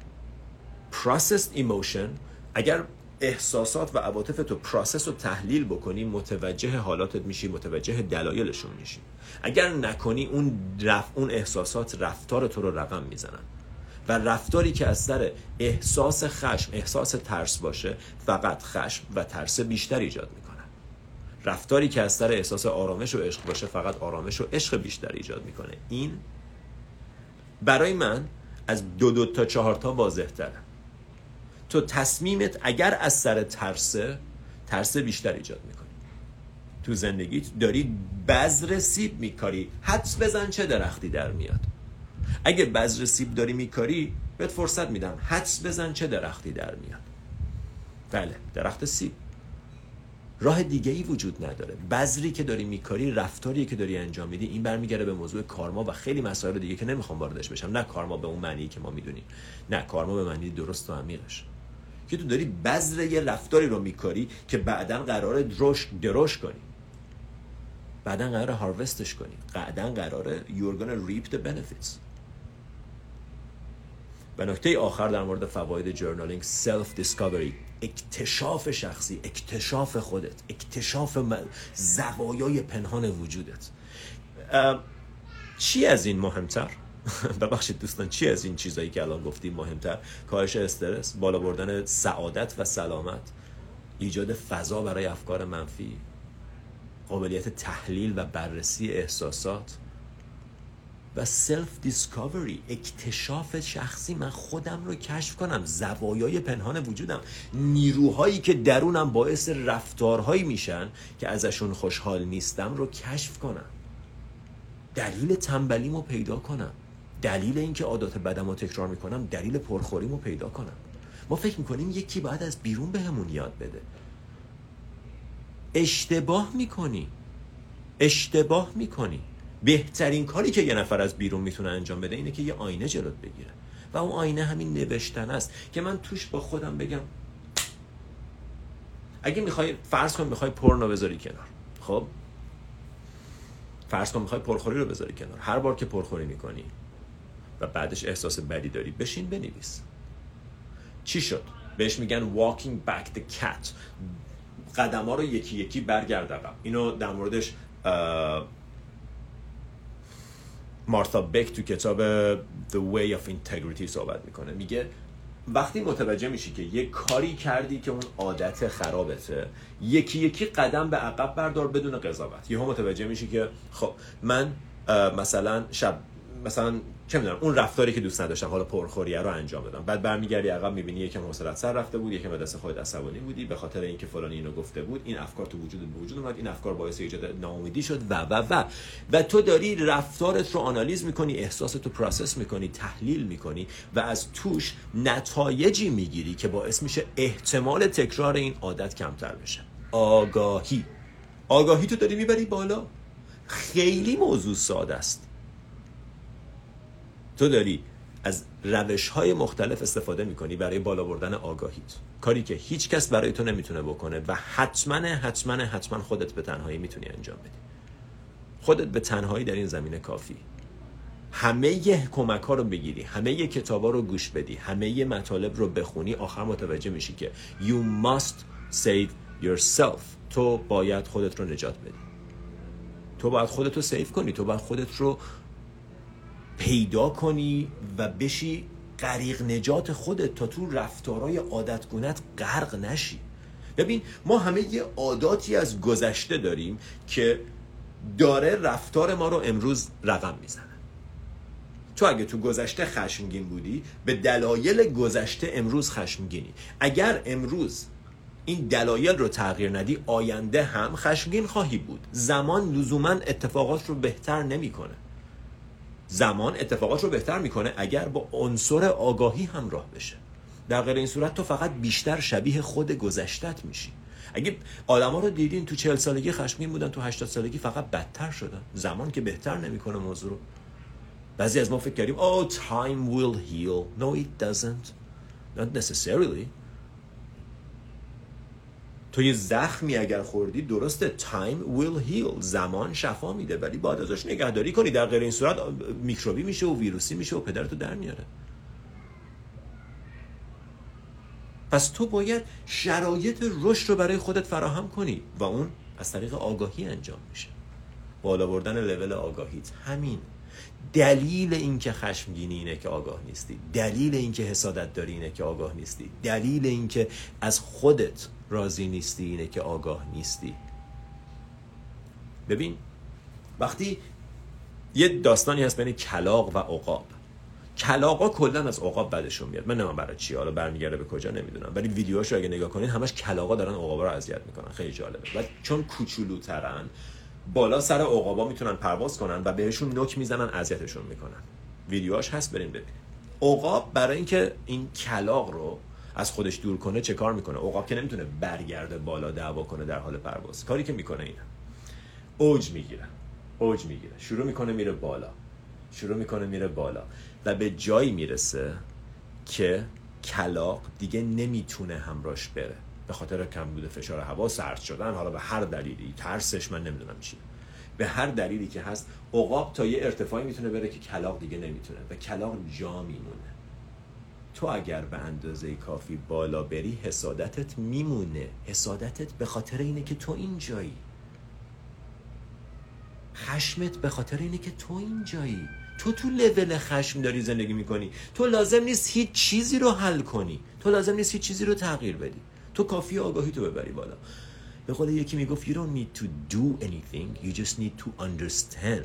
processed emotion، اگر احساسات و عواطف تو پروسس و تحلیل بکنی متوجه حالاتت میشی، متوجه دلایلشون میشی. اگر نکنی اون رف... اون احساسات رفتار تو رو رقم میزنن و رفتاری که از سر احساس خشم، احساس ترس باشه، فقط خشم و ترس بیشتر ایجاد میکنن. رفتاری که از سر احساس آرامش و عشق باشه، فقط آرامش و عشق بیشتر ایجاد میکنه. این برای من از دو دو تا چهار تا واضح تره. تو تصمیمت اگر از سر ترسه، ترس بیشتر ایجاد میکنی. تو زندگیت داری بذر سیب میکاری، حدس بزن چه درختی در میاد. اگه بذر سیب داری میکاری بهت فرصت میدم حدس بزن چه درختی در میاد. بله، درخت سیب. راه دیگه ای وجود نداره. بذری که داری میکاری، رفتاری که داری انجام میدی، این برمیگره به موضوع کارما و خیلی مسائل دیگه که نمیخوام واردش بشم. نه کارما به اون معنی که ما میدونیم، نه کارما به معنی درست و عمیقش، که تو داری بذر یه رفتاری رو میکاری که بعداً قراره درشت درشت کنی، بعداً قراره هاروستش کنی، بعداً قراره you're gonna reap the benefits. و نکته آخر در مورد فواید جورنالینگ، سلف دیسکاوری، اکتشاف شخصی، اکتشاف خودت، اکتشاف زوایای پنهان وجودت. چی از این مهمتر؟ ببخشید دوستان، چی از این چیزایی که الان گفتیم مهمتر؟ کاهش استرس، بالا بردن سعادت و سلامت، ایجاد فضا برای افکار منفی، قابلیت تحلیل و بررسی احساسات و سلف دیسکاوری، اکتشاف شخصی. من خودم رو کشف کنم، زوایای پنهان وجودم، نیروهایی که درونم باعث رفتارهایی میشن که ازشون خوشحال نیستم رو کشف کنم، دلیل تنبلیمو پیدا کنم، دلیل اینکه عادات بدمو تکرار میکنم، دلیل پرخوریمو پیدا کنم. ما فکر میکنیم یکی باید از بیرون بهمون یاد بده. اشتباه میکنی اشتباه میکنی بهترین کاری که یه نفر از بیرون میتونه انجام بده اینه که یه آینه جلوت بگیره، و اون آینه همین نوشتن است که من توش با خودم بگم. اگه میخوای، فرض کن میخوای پورنو بذاری کنار، خب فرض کن میخوای پرخوری رو بذاری کنار، هر بار که پرخوری میکنی و بعدش احساس بدی داری، بشین بنویس چی شد. بهش میگن walking back the cat، قدم ها رو یکی یکی برگرد عقب. اینو در موردش مارتا بک تو کتاب The Way of Integrity صحبت میکنه. میگه وقتی متوجه میشی که یه کاری کردی که اون عادت خرابته، یکی یکی قدم به عقب بردار بدون قضاوت. یهو متوجه میشی که خب من مثلا شب مثلا چه میدونم اون رفتاری که دوست نداشتم، حالا پرخوریه، رو انجام دادم. بعد برمیگردی عقب میبینی یکم حوصله‌ات سر رفته بود، یکم به دست خودت عصبانی بودی به خاطر اینکه فلانی اینو گفته بود، این افکار تو وجودت به وجود اومد، این افکار باعث ایجاد ناامیدی شد و و و و تو داری رفتارت رو آنالیز میکنی، احساست رو پروسس میکنی، تحلیل میکنی و از توش نتایجی میگیری که باعث میشه احتمال تکرار این عادت کمتر بشه. آگاهی آگاهی تو داری میبری بالا. خیلی موضوع ساده است. تو داری از روش‌های مختلف استفاده می‌کنی برای بالا بردن آگاهیت، کاری که هیچ کس برای تو نمیتونه بکنه و حتماً حتماً حتماً خودت به تنهایی میتونی انجام بدی. خودت به تنهایی در این زمینه کافی. همه ی کمک‌ها رو بگیری، همه ی کتاب‌ها رو گوش بدی، همه ی مطالب رو بخونی، آخر متوجه میشی که you must save yourself. تو باید خودت رو نجات بدی. تو باید خودت رو سیو کنی، تو باید خودت رو پیدا کنی و بشی غریق نجات خودت تا تو رفتارهای عادتگونت غرق نشی. ببین ما همه یه عاداتی از گذشته داریم که داره رفتار ما رو امروز رقم میزنه. تو اگه تو گذشته خشمگین بودی، به دلایل گذشته امروز خشمگینی. اگر امروز این دلایل رو تغییر ندی، آینده هم خشمگین خواهی بود. زمان لزوما اتفاقات رو بهتر نمیکنه. زمان اتفاقات رو بهتر میکنه اگر با عنصر آگاهی همراه بشه. در غیر این صورت تو فقط بیشتر شبیه خود گذشتت میشی. اگه آدما رو دیدین تو چهل سالگی خشمگین بودن، تو هشتاد سالگی فقط بدتر شدن. زمان که بهتر نمیکنه موضوع رو. بعضی از ما فکر کردیم oh time will heal. No it doesn't. Not necessarily. تو یه زخمی اگر خوردی، درسته time will heal، زمان شفا میده، ولی باید ازش نگهداری کنی. در غیر این صورت میکروبی میشه و ویروسی میشه و پدرتو در میاره. پس تو باید شرایط رشد رو برای خودت فراهم کنی و اون از طریق آگاهی انجام میشه. بالا بردن لول آگاهیت همین. دلیل اینکه خشمگینی اینه که آگاه نیستی، دلیل اینکه حسادت داری اینه که آگاه نیستی، دلیل اینکه از خودت راضی نیستی اینه که آگاه نیستی. ببین وقتی یه داستانی هست بین کلاغ و عقاب، کلاغا کلا از عقاب بدشون میاد، من نمیدونم برای چی، حالا برمیگرده به کجا نمیدونم، ولی ویدیوهاشو اگه نگاه کنین همش کلاغا دارن عقابا رو اذیت میکنن. خیلی جالبه. بعد چون کوچولوترن، بالا سر عقابا میتونن پرواز کنن و بهشون نوک میزنن، اذیتشون میکنن. ویدیوهاش هست، بریم ببینید. عقاب برای اینکه این کلاغ رو از خودش دور کنه چه کار میکنه؟ عقاب که نمیتونه برگرده بالا دعوا کنه در حال پرواز، کاری که میکنه اینه، اوج میگیره، اوج میگیره، شروع میکنه میره بالا، شروع میکنه میره بالا و به جایی میرسه که کلاغ دیگه نمیتونه همراهش بره، به خاطر کمبود فشار هوا، سرد شدن، حالا به هر دلیلی، ترسش، من نمیدونم چیه، به هر دلیلی که هست عقاب تا یه ارتفاعی میتونه بره که کلاغ دیگه نمیتونه و کلاغ جا میمونه. تو اگر به اندازه کافی بالا بری حسادتت میمونه، حسادتت به خاطر اینه که تو این جایی، خشمت به خاطر اینه که تو این جایی، تو تو لول خشم داری زندگی میکنی. تو لازم نیست هیچ چیزی رو حل کنی، تو لازم نیست هیچ چیزی رو تغییر بدی، تو کافی آگاهی تو ببری بالا. به قول یکی میگفت you don't need to do anything, you just need to understand.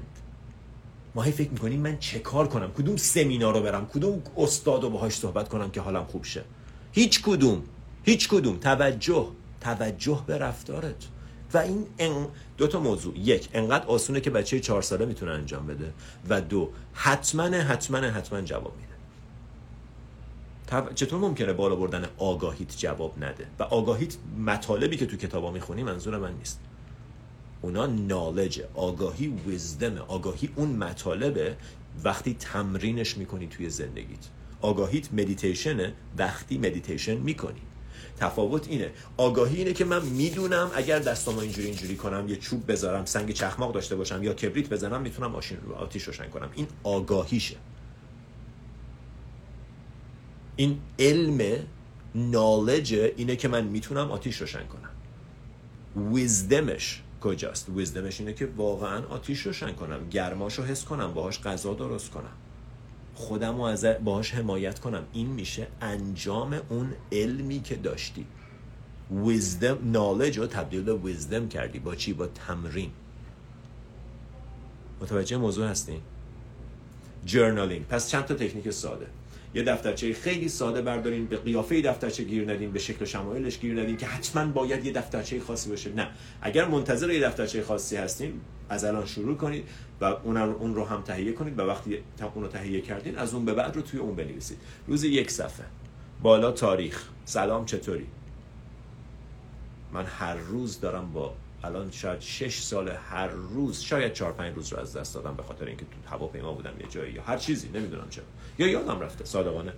ما هی فکر میکنیم من چه کار کنم، کدوم سمینار رو برم، کدوم استاد رو باهاش صحبت کنم که حالم خوب شه. هیچ کدوم، هیچ کدوم. توجه، توجه به رفتارت. و این دو تا موضوع، یک، انقدر آسونه که بچه چهار ساله میتونه انجام بده، و دو، حتما حتما حتما جواب میده. چطور ممکنه بالا بردن آگاهیت جواب نده؟ و آگاهیت مطالبی که تو کتابا میخونی منظور من نیست، اونا نالج، آگاهی ویزدم، آگاهی اون مطالبه وقتی تمرینش میکنی توی زندگیت. آگاهیت مدیتیشنه وقتی مدیتیشن میکنی. تفاوت اینه، آگاهی اینه که من میدونم اگر دستامو اینجوری اینجوری کنم، یه چوب بذارم، سنگ چخماق داشته باشم یا کبریت بزنم، میتونم آشین رو آتیش روشن کنم. این آگاهیشه، این علم، نالج اینه که من میتونم آتیش روشن کنم. ویزدمش کجاست؟ ویزدمش اینه که واقعا آتیش روشن کنم، گرماشو حس کنم، باهاش غذا درست کنم، خودمو از باهاش حمایت کنم. این میشه انجام اون علمی که داشتی. ویزدم، نالج رو تبدیل به ویزدم کردی. با چی؟ با تمرین. متوجه موضوع هستی؟ جرنالینگ. پس چند تا تکنیک ساده. یه دفترچه خیلی ساده بردارین، به قیافه دفترچه گیر ندین، به شکل شمایلش گیر ندین که حتما باید یه دفترچه خاصی باشه. نه، اگر منتظر یه دفترچه خاصی هستین از الان شروع کنید و اون رو هم تهیه کنید و وقتی اون رو تهیه کردین از اون به بعد رو توی اون بنویسید. روزی یک صفحه، بالا تاریخ، سلام چطوری. من هر روز دارم، با الان شاید شش سال، هر روز شاید چهار پنج روز رو از دست دادم به خاطر اینکه تو هواپیما بودم یه جایی یا هر چیزی، نمیدونم چرا، یا یادم رفته صادقانه،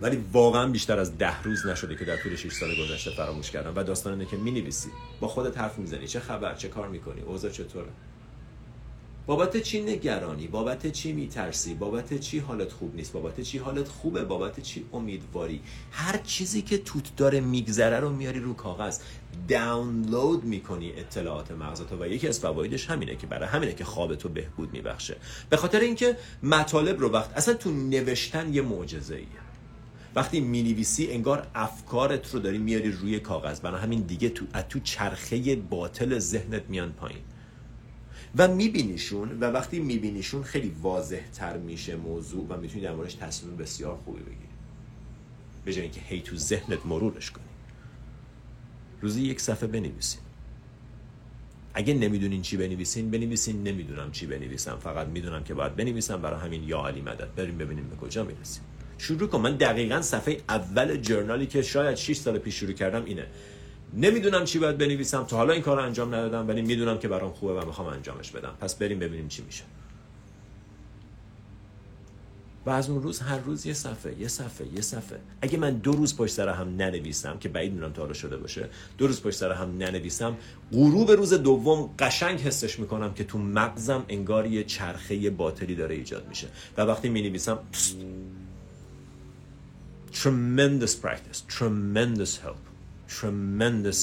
ولی واقعا بیشتر از ده روز نشده که در طول شش سال گذشته فراموش کردم. و داستان اینه که می‌نویسی، با خودت حرف میزنی، چه خبر، چه کار میکنی، اوضاع چطوره، بابت چی نگرانی، بابت چی میترسی، بابت چی حالت خوب نیست، بابت چی حالت خوبه، بابت چی امیدواری. هر چیزی که توت داره میگذره رو میاری رو کاغذ، دانلود میکنی اطلاعات مغزتو. و یکی از فوایدش همینه که برای همینه که خوابتو بهبود میبخشه، به خاطر اینکه مطالب رو وقت اصلا تو نوشتن یه معجزه‌ایه. وقتی مینویسی انگار افکارت رو داری میاری روی کاغذ، برای همین دیگه تو تو چرخه باطل ذهنت میان پایین و میبینیشون. و وقتی میبینیشون خیلی واضح تر میشه موضوع و میتونی در موردش تصمیم بسیار خوبی بگیری، به جای اینکه هی تو ذهنت مرورش کنی. روزی یک صفحه بنویسین. اگه نمیدونین چی بنویسین، بنویسین نمیدونم چی بنویسم، فقط میدونم که باید بنویسم، برای همین یا علی مدد. بریم ببینیم به کجا میرسیم. شروع کن. من دقیقاً صفحه اول جرنالی که شاید شش سال پیش شروع کردم اینه. نمیدونم چی باید بنویسم، تا حالا این کارو انجام ندادم، ولی میدونم که برام خوبه و میخوام انجامش بدم. پس بریم ببینیم چی میشه. و از اون روز هر روز یه صفحه، یه صفحه، یه صفحه. اگه من دو روز پشت سر هم ننویسم، که بعید میدونم تا حالا شده باشه، دو روز پشت سر هم ننویسم، غروب روز دوم قشنگ حسش میکنم که تو مغزم انگار یه چرخه باطلی داره ایجاد میشه. و وقتی مینویسم، tremendous practice, tremendous help. tremendous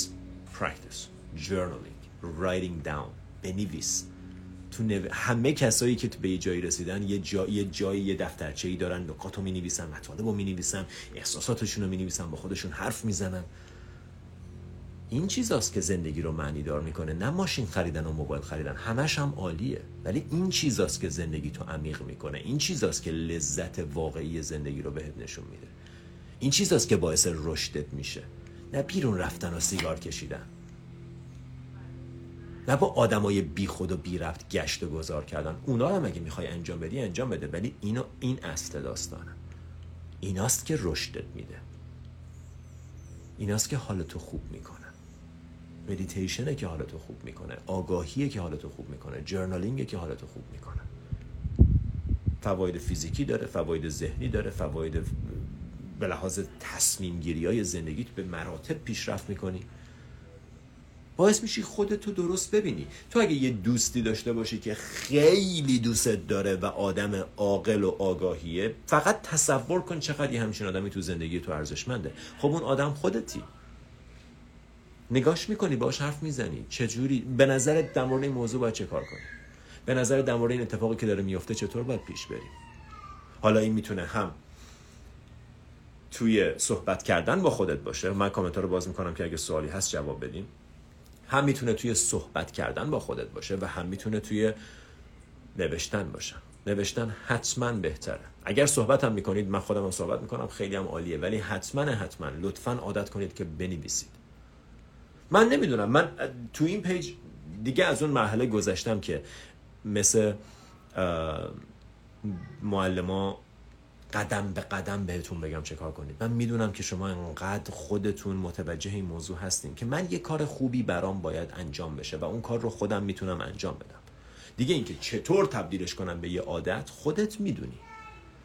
practice journaling, writing down. بنویس. تو نو... همه کسایی که تو به جایی رسیدن یه جایی یه جایی یه دفترچه‌ای دارن، نکاتو می‌نویسن، مطالبو می‌نویسن، احساساتشون رو می‌نویسن، با خودشون حرف میزنن. این چیزاست که زندگی رو معنی دار میکنه، نه ماشین خریدن و موبایل خریدن. همش هم عالیه، ولی این چیزاست که زندگی تو عمیق میکنه، این چیزاست که لذت واقعی زندگی رو بهت نشون میده، این چیزاست که باعث رشدت میشه، نه بیرون رفتن و سیگار کشیدن. نه با آدمای بی خود و بی ربط گشت و گذار کردن. اونا هم اگه میخوای انجام بدی انجام بده، ولی اینو این اصل داستانه. ایناست که رشدت میده، ایناست که حالتو خوب میکنه، مدیتیشنه که حالتو خوب میکنه، آگاهیه که حالتو خوب میکنه، جرنالینگه که حالتو خوب میکنه. فواید فیزیکی داره، فواید ذهنی داره، فواید به لحاظ تصمیم گیری های زندگیت به مراتب پیشرفت میکنی. باعث میشی خودتو درست ببینی. تو اگه یه دوستی داشته باشی که خیلی دوستت داره و آدم عاقل و آگاهیه، فقط تصور کن چقدر یه همچین آدمی تو زندگی تو ارزشمنده. خب اون آدم خودتی، نگاش میکنی، باش حرف میزنی، چجوری به نظرت در مورد این موضوع باید چه کار کنی، به نظرت در مورد این اتفاقی که داره میفته چطور باید پیش بریم. حالا این میتونه هم توی صحبت کردن با خودت باشه، من کامنت‌ها رو باز میکنم که اگه سوالی هست جواب بدین، هم میتونه توی صحبت کردن با خودت باشه و هم میتونه توی نوشتن باشه. نوشتن حتما بهتره. اگر صحبت هم میکنید، من خودم هم صحبت میکنم، خیلی هم عالیه، ولی حتما حتما لطفاً عادت کنید که بنویسید. من نمیدونم، من تو این پیج دیگه از اون مرحله گذشتم که مثل معلما قدم به قدم بهتون بگم چه کار کنید. من میدونم که شما انقدر خودتون متوجه این موضوع هستین که من یه کار خوبی برام باید انجام بشه و اون کار رو خودم میتونم انجام بدم. دیگه اینکه چطور تبدیلش کنم به یه عادت خودت میدونی،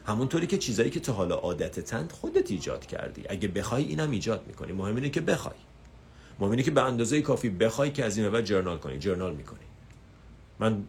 همونطوری که چیزایی که تا حالا عادتتند خودت ایجاد کردی. اگه بخوای اینم ایجاد میکنی. مهم اینه که بخوای، مهم اینه که به اندازه کافی بخوای که از این بعد جرنال کنی. جرنال میکنی. من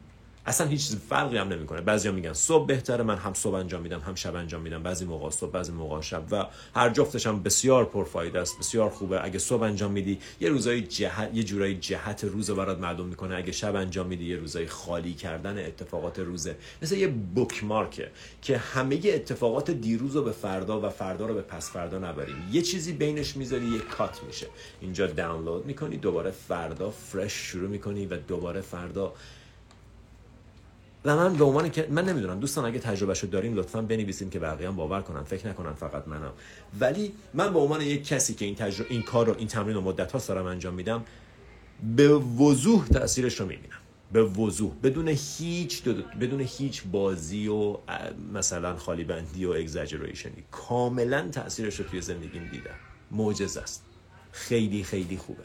اصلا هیچ چیز فرقی هم نمیکنه. بعضیا میگن صبح بهتره، من هم صبح انجام میدم هم شب انجام میدم، بعضی موقع صبح بعضی موقع شب، و هر جفتش هم بسیار پرفایده است، بسیار خوبه. اگه صبح انجام میدی یه روزای جهت یه جورایی جهت روزو برات معلوم میکنه، اگه شب انجام میدی یه روزای خالی کردن اتفاقات روزه، مثل یه بوکمارکه که همه اتفاقات دیروزو به فردا و فردا رو به پس فردا نبریم، یه چیزی بینش میذاری، یه کات میشه، اینجا دانلود میکنی، دوباره فردا فرش شروع میکنی و دوباره فردا. و من به عنوان که من نمیدونم دوستان، اگه تجربهشو دارین لطفاً بنویسین که بقیه هم باور کنن، فکر نکنن فقط منم، ولی من به عنوان یک کسی که این تجربه این کار رو این تمرین رو مدت‌ها سرم انجام میدم، به وضوح تاثیرش رو میبینم، به وضوح، بدون هیچ بدون هیچ بازی و مثلا خالی بندی و اگزاجریشنی، کاملا تاثیرش رو توی زندگیم دیدم. معجزه است، خیلی خیلی خوبه.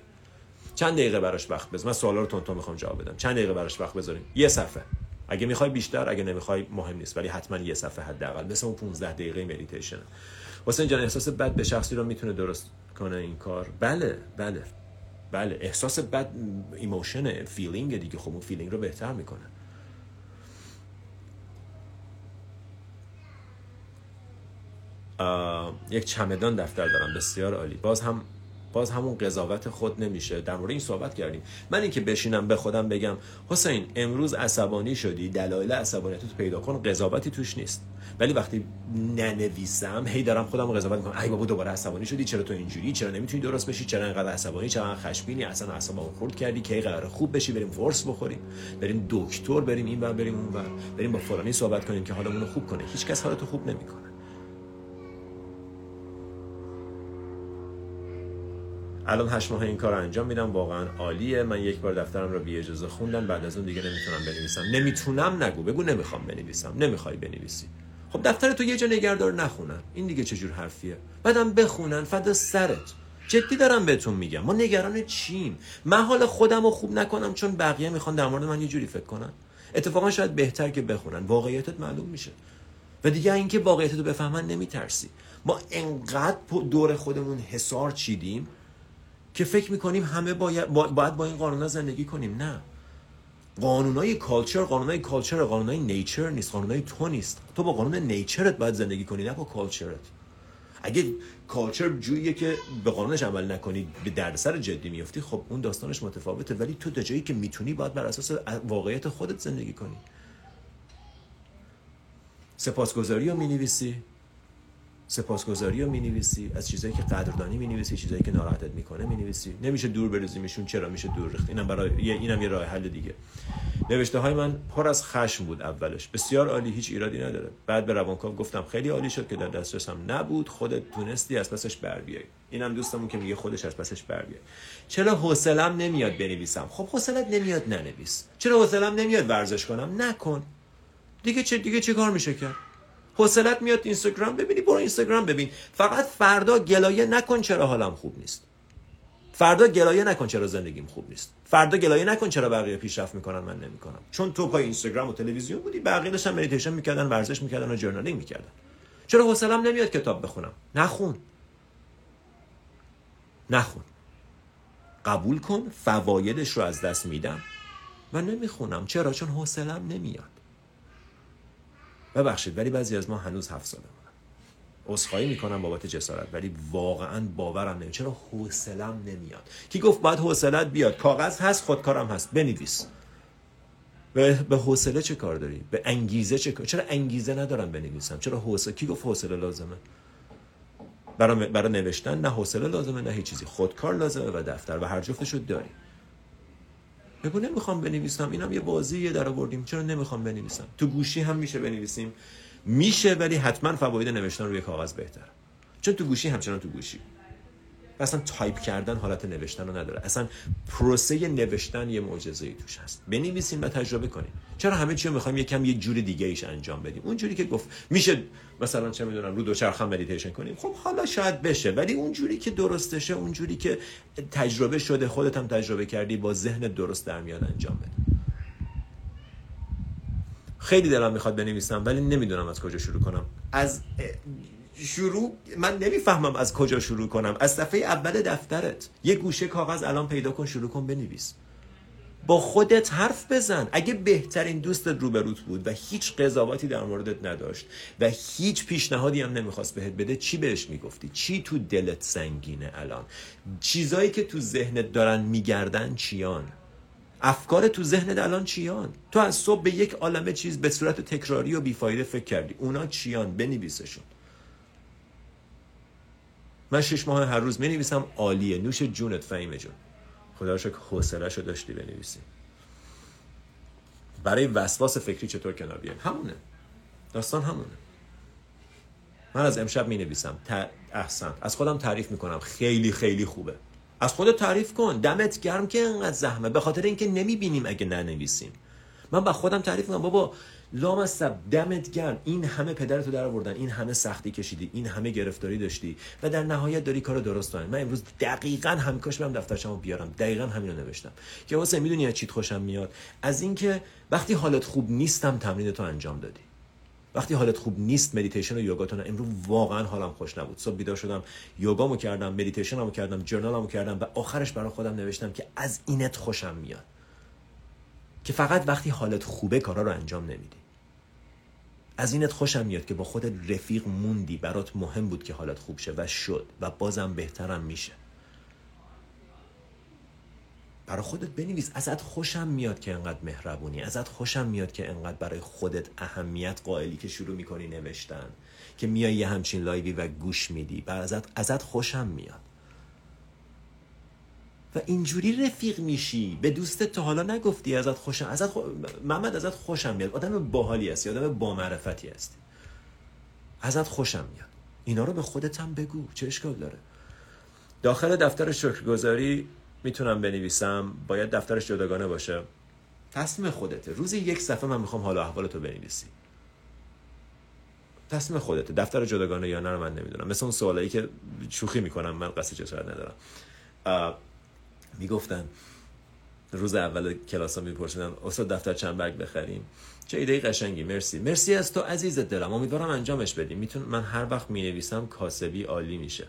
چند دقیقه براش وقت بذارین، من سوالا رو تونتون میخوام جواب بدم، چند دقیقه براش وقت بذارین، یه صفحه، اگه میخوای بیشتر، اگه نمیخوای مهم نیست، ولی حتما یه صفحه حداقل، مثل اون پانزده دقیقه مدیتیشن. واسه جان احساس بد به شخصی رو میتونه درست کنه این کار. بله بله بله، احساس بد ایموشن، فیلینگ دیگه، خب اون فیلینگ رو بهتر میکنه. یک چمدان دفتر دارم، بسیار عالی. باز هم باز همون قضاوت خود نمیشه. در مورد این صحبت کردیم. من اینکه بشینم به خودم بگم حسین امروز عصبانی شدی، دلایل عصبانیتت پیدا کن، قضاوتی توش نیست. ولی وقتی ننویسم هی دارم خودم قضاوت میکنم، ای بابا دوباره عصبانی شدی، چرا تو اینجوری، چرا نمیتونی درست بشی، چرا انقدر عصبانی، چرا خشمگینی، اصلا اعصابمو خرد کردی، کی قراره خوب بشی، بریم قرص بخوریم، بریم دکتر، بریم اینور بریم اونور، بریم با فلانی صحبت کنیم که حالمون رو خوب کنه. هیچکس حالتو خوب نمیکنه. الان هشت ماه این کار رو انجام میدم، واقعا عالیه. من یک بار دفترم رو بی اجازه خوندم، بعد از اون دیگه نمیتونم بنویسم. نمیتونم نگو، بگو نمیخوام بنویسم. نمیخوای بنویسی، خب دفتر تو یه جا نگهدار، نخونن. این دیگه چه جور حرفیه؟ بعدم بخونن، فدا سرت. جدی دارم بهتون میگم، ما نگران چیم؟ من حال خودم رو خوب نکنم چون بقیه میخوان در مورد من یه جوری فکر کنن. اتفاقا شاید بهتر که بخونن، واقعیتت معلوم میشه. و دیگه اینکه واقعیتتو بفهمن نمیترسی. ما انقدر دور خودمون حصار چیدیم که فکر میکنیم همه باید, باید با این قانونا زندگی کنیم. نه، قانونای کالچر قانونای کالچر قانونای نیچر نیست، قانونای تو نیست. تو با قانون نیچرت باید زندگی کنی، نه با کالچرت. اگه کالچر جوییه که به قانونش عمل نکنی به دردسر جدی میفتی، خب اون داستانش متفاوته. ولی تو تا جایی که میتونی باید بر اساس واقعیت خودت زندگی کنی. سپاسگزاری رو مینویسی، سپاسگزاری رو می‌نویسی، از چیزایی که قدردانی می‌نویسی، چیزایی که ناراحتت می‌کنه می‌نویسی. نمیشه دور بریزیمشون، چرا میشه دور ریخت؟ اینم برای اینم یه راه حل دیگه. نوشته های من پر از خشم بود اولش. بسیار عالی، هیچ ایرادی نداره. بعد به روانکاو گفتم خیلی عالی شد که در دسترسم نبود، خودت تونستی از پسش بر بیای. اینم دوستمون که میگه خودش از پسش بر بیای. چرا حوصله‌ام نمیاد بنویسم؟ خب حوصله‌ت نمیاد ننویس. چرا حوصله‌ام نمیاد ورزش کنم؟ نکن. دیگه چه دیگه چه کار میشه کرد؟ حوصله‌ت میاد اینستاگرام ببینی، برو اینستاگرام ببین. فقط فردا گلایه نکن چرا حالم خوب نیست. فردا گلایه نکن چرا زندگیم خوب نیست. فردا گلایه نکن چرا بقیه پیشرفت میکنن من نمیکنم. چون تو پای اینستاگرام و تلویزیون بودی، بقیه داشتن مدیتیشن میکردن، ورزش میکردن و ژورنالینگ میکردن. چرا حوصله‌ام نمیاد کتاب بخونم؟ نخون. نخون. قبول کن فوایدش رو از دست میدم. من نمیخونم. چرا؟ چون حوصله‌ام نمیاد. ببخشید ولی بعضی از ما هنوز هفت سالمون. عذرخواهی میکنم بابت جسارت، ولی واقعا باورم نمیشه. چرا حوصله‌ام نمیاد؟ کی گفت باید حوصله‌ت بیاد؟ کاغذ هست، خودکارم هست، بنویس. به به حوصله چه کار داری؟ به انگیزه چه کار؟ چرا انگیزه ندارم بنویسم؟ چرا حوصله؟ کی گفت حوصله لازمه؟ برای برای نوشتن نه حوصله لازمه نه هیچ چیزی. خودکار لازمه و دفتر و هر جفتشو داری. بگو نمیخوام بنویسم، اینم یه بازیه در آوردیم. چرا نمیخوام بنویسم؟ تو گوشی هم میشه بنویسیم، میشه، ولی حتما فواید نوشتن روی کاغذ بهتره، چون تو گوشی همچنان تو گوشی. اصلا تایپ کردن حالت نوشتن رو نداره. اصلا پروسه نوشتن یه معجزه‌ای توش هست. بنویسین و تجربه کنین. چرا همه چی رو می‌خوایم یه کم یه جور دیگه ایش انجام بدیم؟ اونجوری که گفت میشه، مثلا چه میدونم رو دوچرخه مدیتیشن کنیم. خب حالا شاید بشه، ولی اونجوری که درستشه، اونجوری که تجربه شده، خودت هم تجربه کردی، با ذهن درست در میاد انجام بده. خیلی دلم میخواد بنویسم ولی نمیدونم از کجا شروع کنم. از شروع من نمیفهمم از کجا شروع کنم. از صفحه اول دفترت یه گوشه کاغذ الان پیدا کن، شروع کن بنویس. با خودت حرف بزن. اگه بهترین دوستت روبروت بود و هیچ قضاوتی در موردت نداشت و هیچ پیشنهادی هم نمیخواست بهت بده، چی بهش میگفتی؟ چی تو دلت سنگینه الان؟ چیزایی که تو ذهنت دارن میگردن چیان؟ افکار تو ذهنت الان چیان؟ تو از صبح به یک عالمه چیز به صورت تکراری و بیفایده فکر کردی، اونا چیان؟ بنویسشون. من شش ماه هر روز می‌نویسم. عالیه، نوش جونت فهیمه جون. خدا رو شکر حوصله‌شو داشتی بنویسی. برای وسواس فکری چطور کنار بیایم؟ همونه. داستان همونه. من از امشب می‌نویسم. احسن. از خودم تعریف می‌کنم. خیلی خیلی خوبه. از خودت تعریف کن. دمت گرم که انقدر زحمه، به خاطر اینکه نمی‌بینیم اگه ننویسیم. من با خودم تعریف می‌کنم. بابا لامصب دمت گرم، این همه پدرتو در آوردن، این همه سختی کشیدی، این همه گرفتاری داشتی و در نهایت داری کارو درست می‌کنی. من امروز دقیقاً همکاش برم دفترچه‌مو بیارم، دقیقاً همینو نوشتم. که واسه میدونی از چی خوشم میاد؟ از اینکه وقتی حالت خوب نیستم تمرینتو انجام دادی. وقتی حالت خوب نیست مدیتیشن و یوگا تون. امروز واقعاً حالم خوش نبود. صبح بیدار شدم، یوگامو کردم، مدیتیشنمو کردم، جورنالمو کردم و آخرش برای خودم نوشتم که از اینت خوشم میاد. که فقط وقتی حالت خوبه کارا رو انجام نمیدی. از اینت خوشم میاد که با خودت رفیق موندی، برات مهم بود که حالت خوب شه و شد و بازم بهترم میشه. برای خودت بنویس. ازت خوشم میاد که انقدر مهربونی، ازت خوشم میاد که انقدر برای خودت اهمیت قائلی که شروع میکنی نوشتن، که میای یه همچین لایوی و گوش میدی. بر ازت ازت خوشم میاد. و اینجوری رفیق میشی. به دوستت تا حالا نگفتی ازت خوشم، ازت خو... محمد ازت خوشم میاد، آدم باحالی هستی، آدم با معرفتی هستی، ازت خوشم میاد. اینا رو به خودت هم بگو، چه اشکال داره؟ داخل دفتر شکرگزاری میتونم بنویسم، باید دفترش جداگانه باشه. تصمیم خودته. روزی یک صفحه من میخوام حال و احوالتو بنویسی. تصمیم خودته. دفتر جداگانه یا نه من نمیدونم. مثل اون سوالایی که شوخی میکنم، من قصد جسارت ندارم. آه... میگفتن روز اول کلاس ها میپرسیدن استاد دفتر چند برگ بخریم؟ چه ایده قشنگی، مرسی. مرسی از تو عزیزت دلم، امیدوارم انجامش بدیم. میتون من هر وقت مینویسم کاسبی عالی میشه.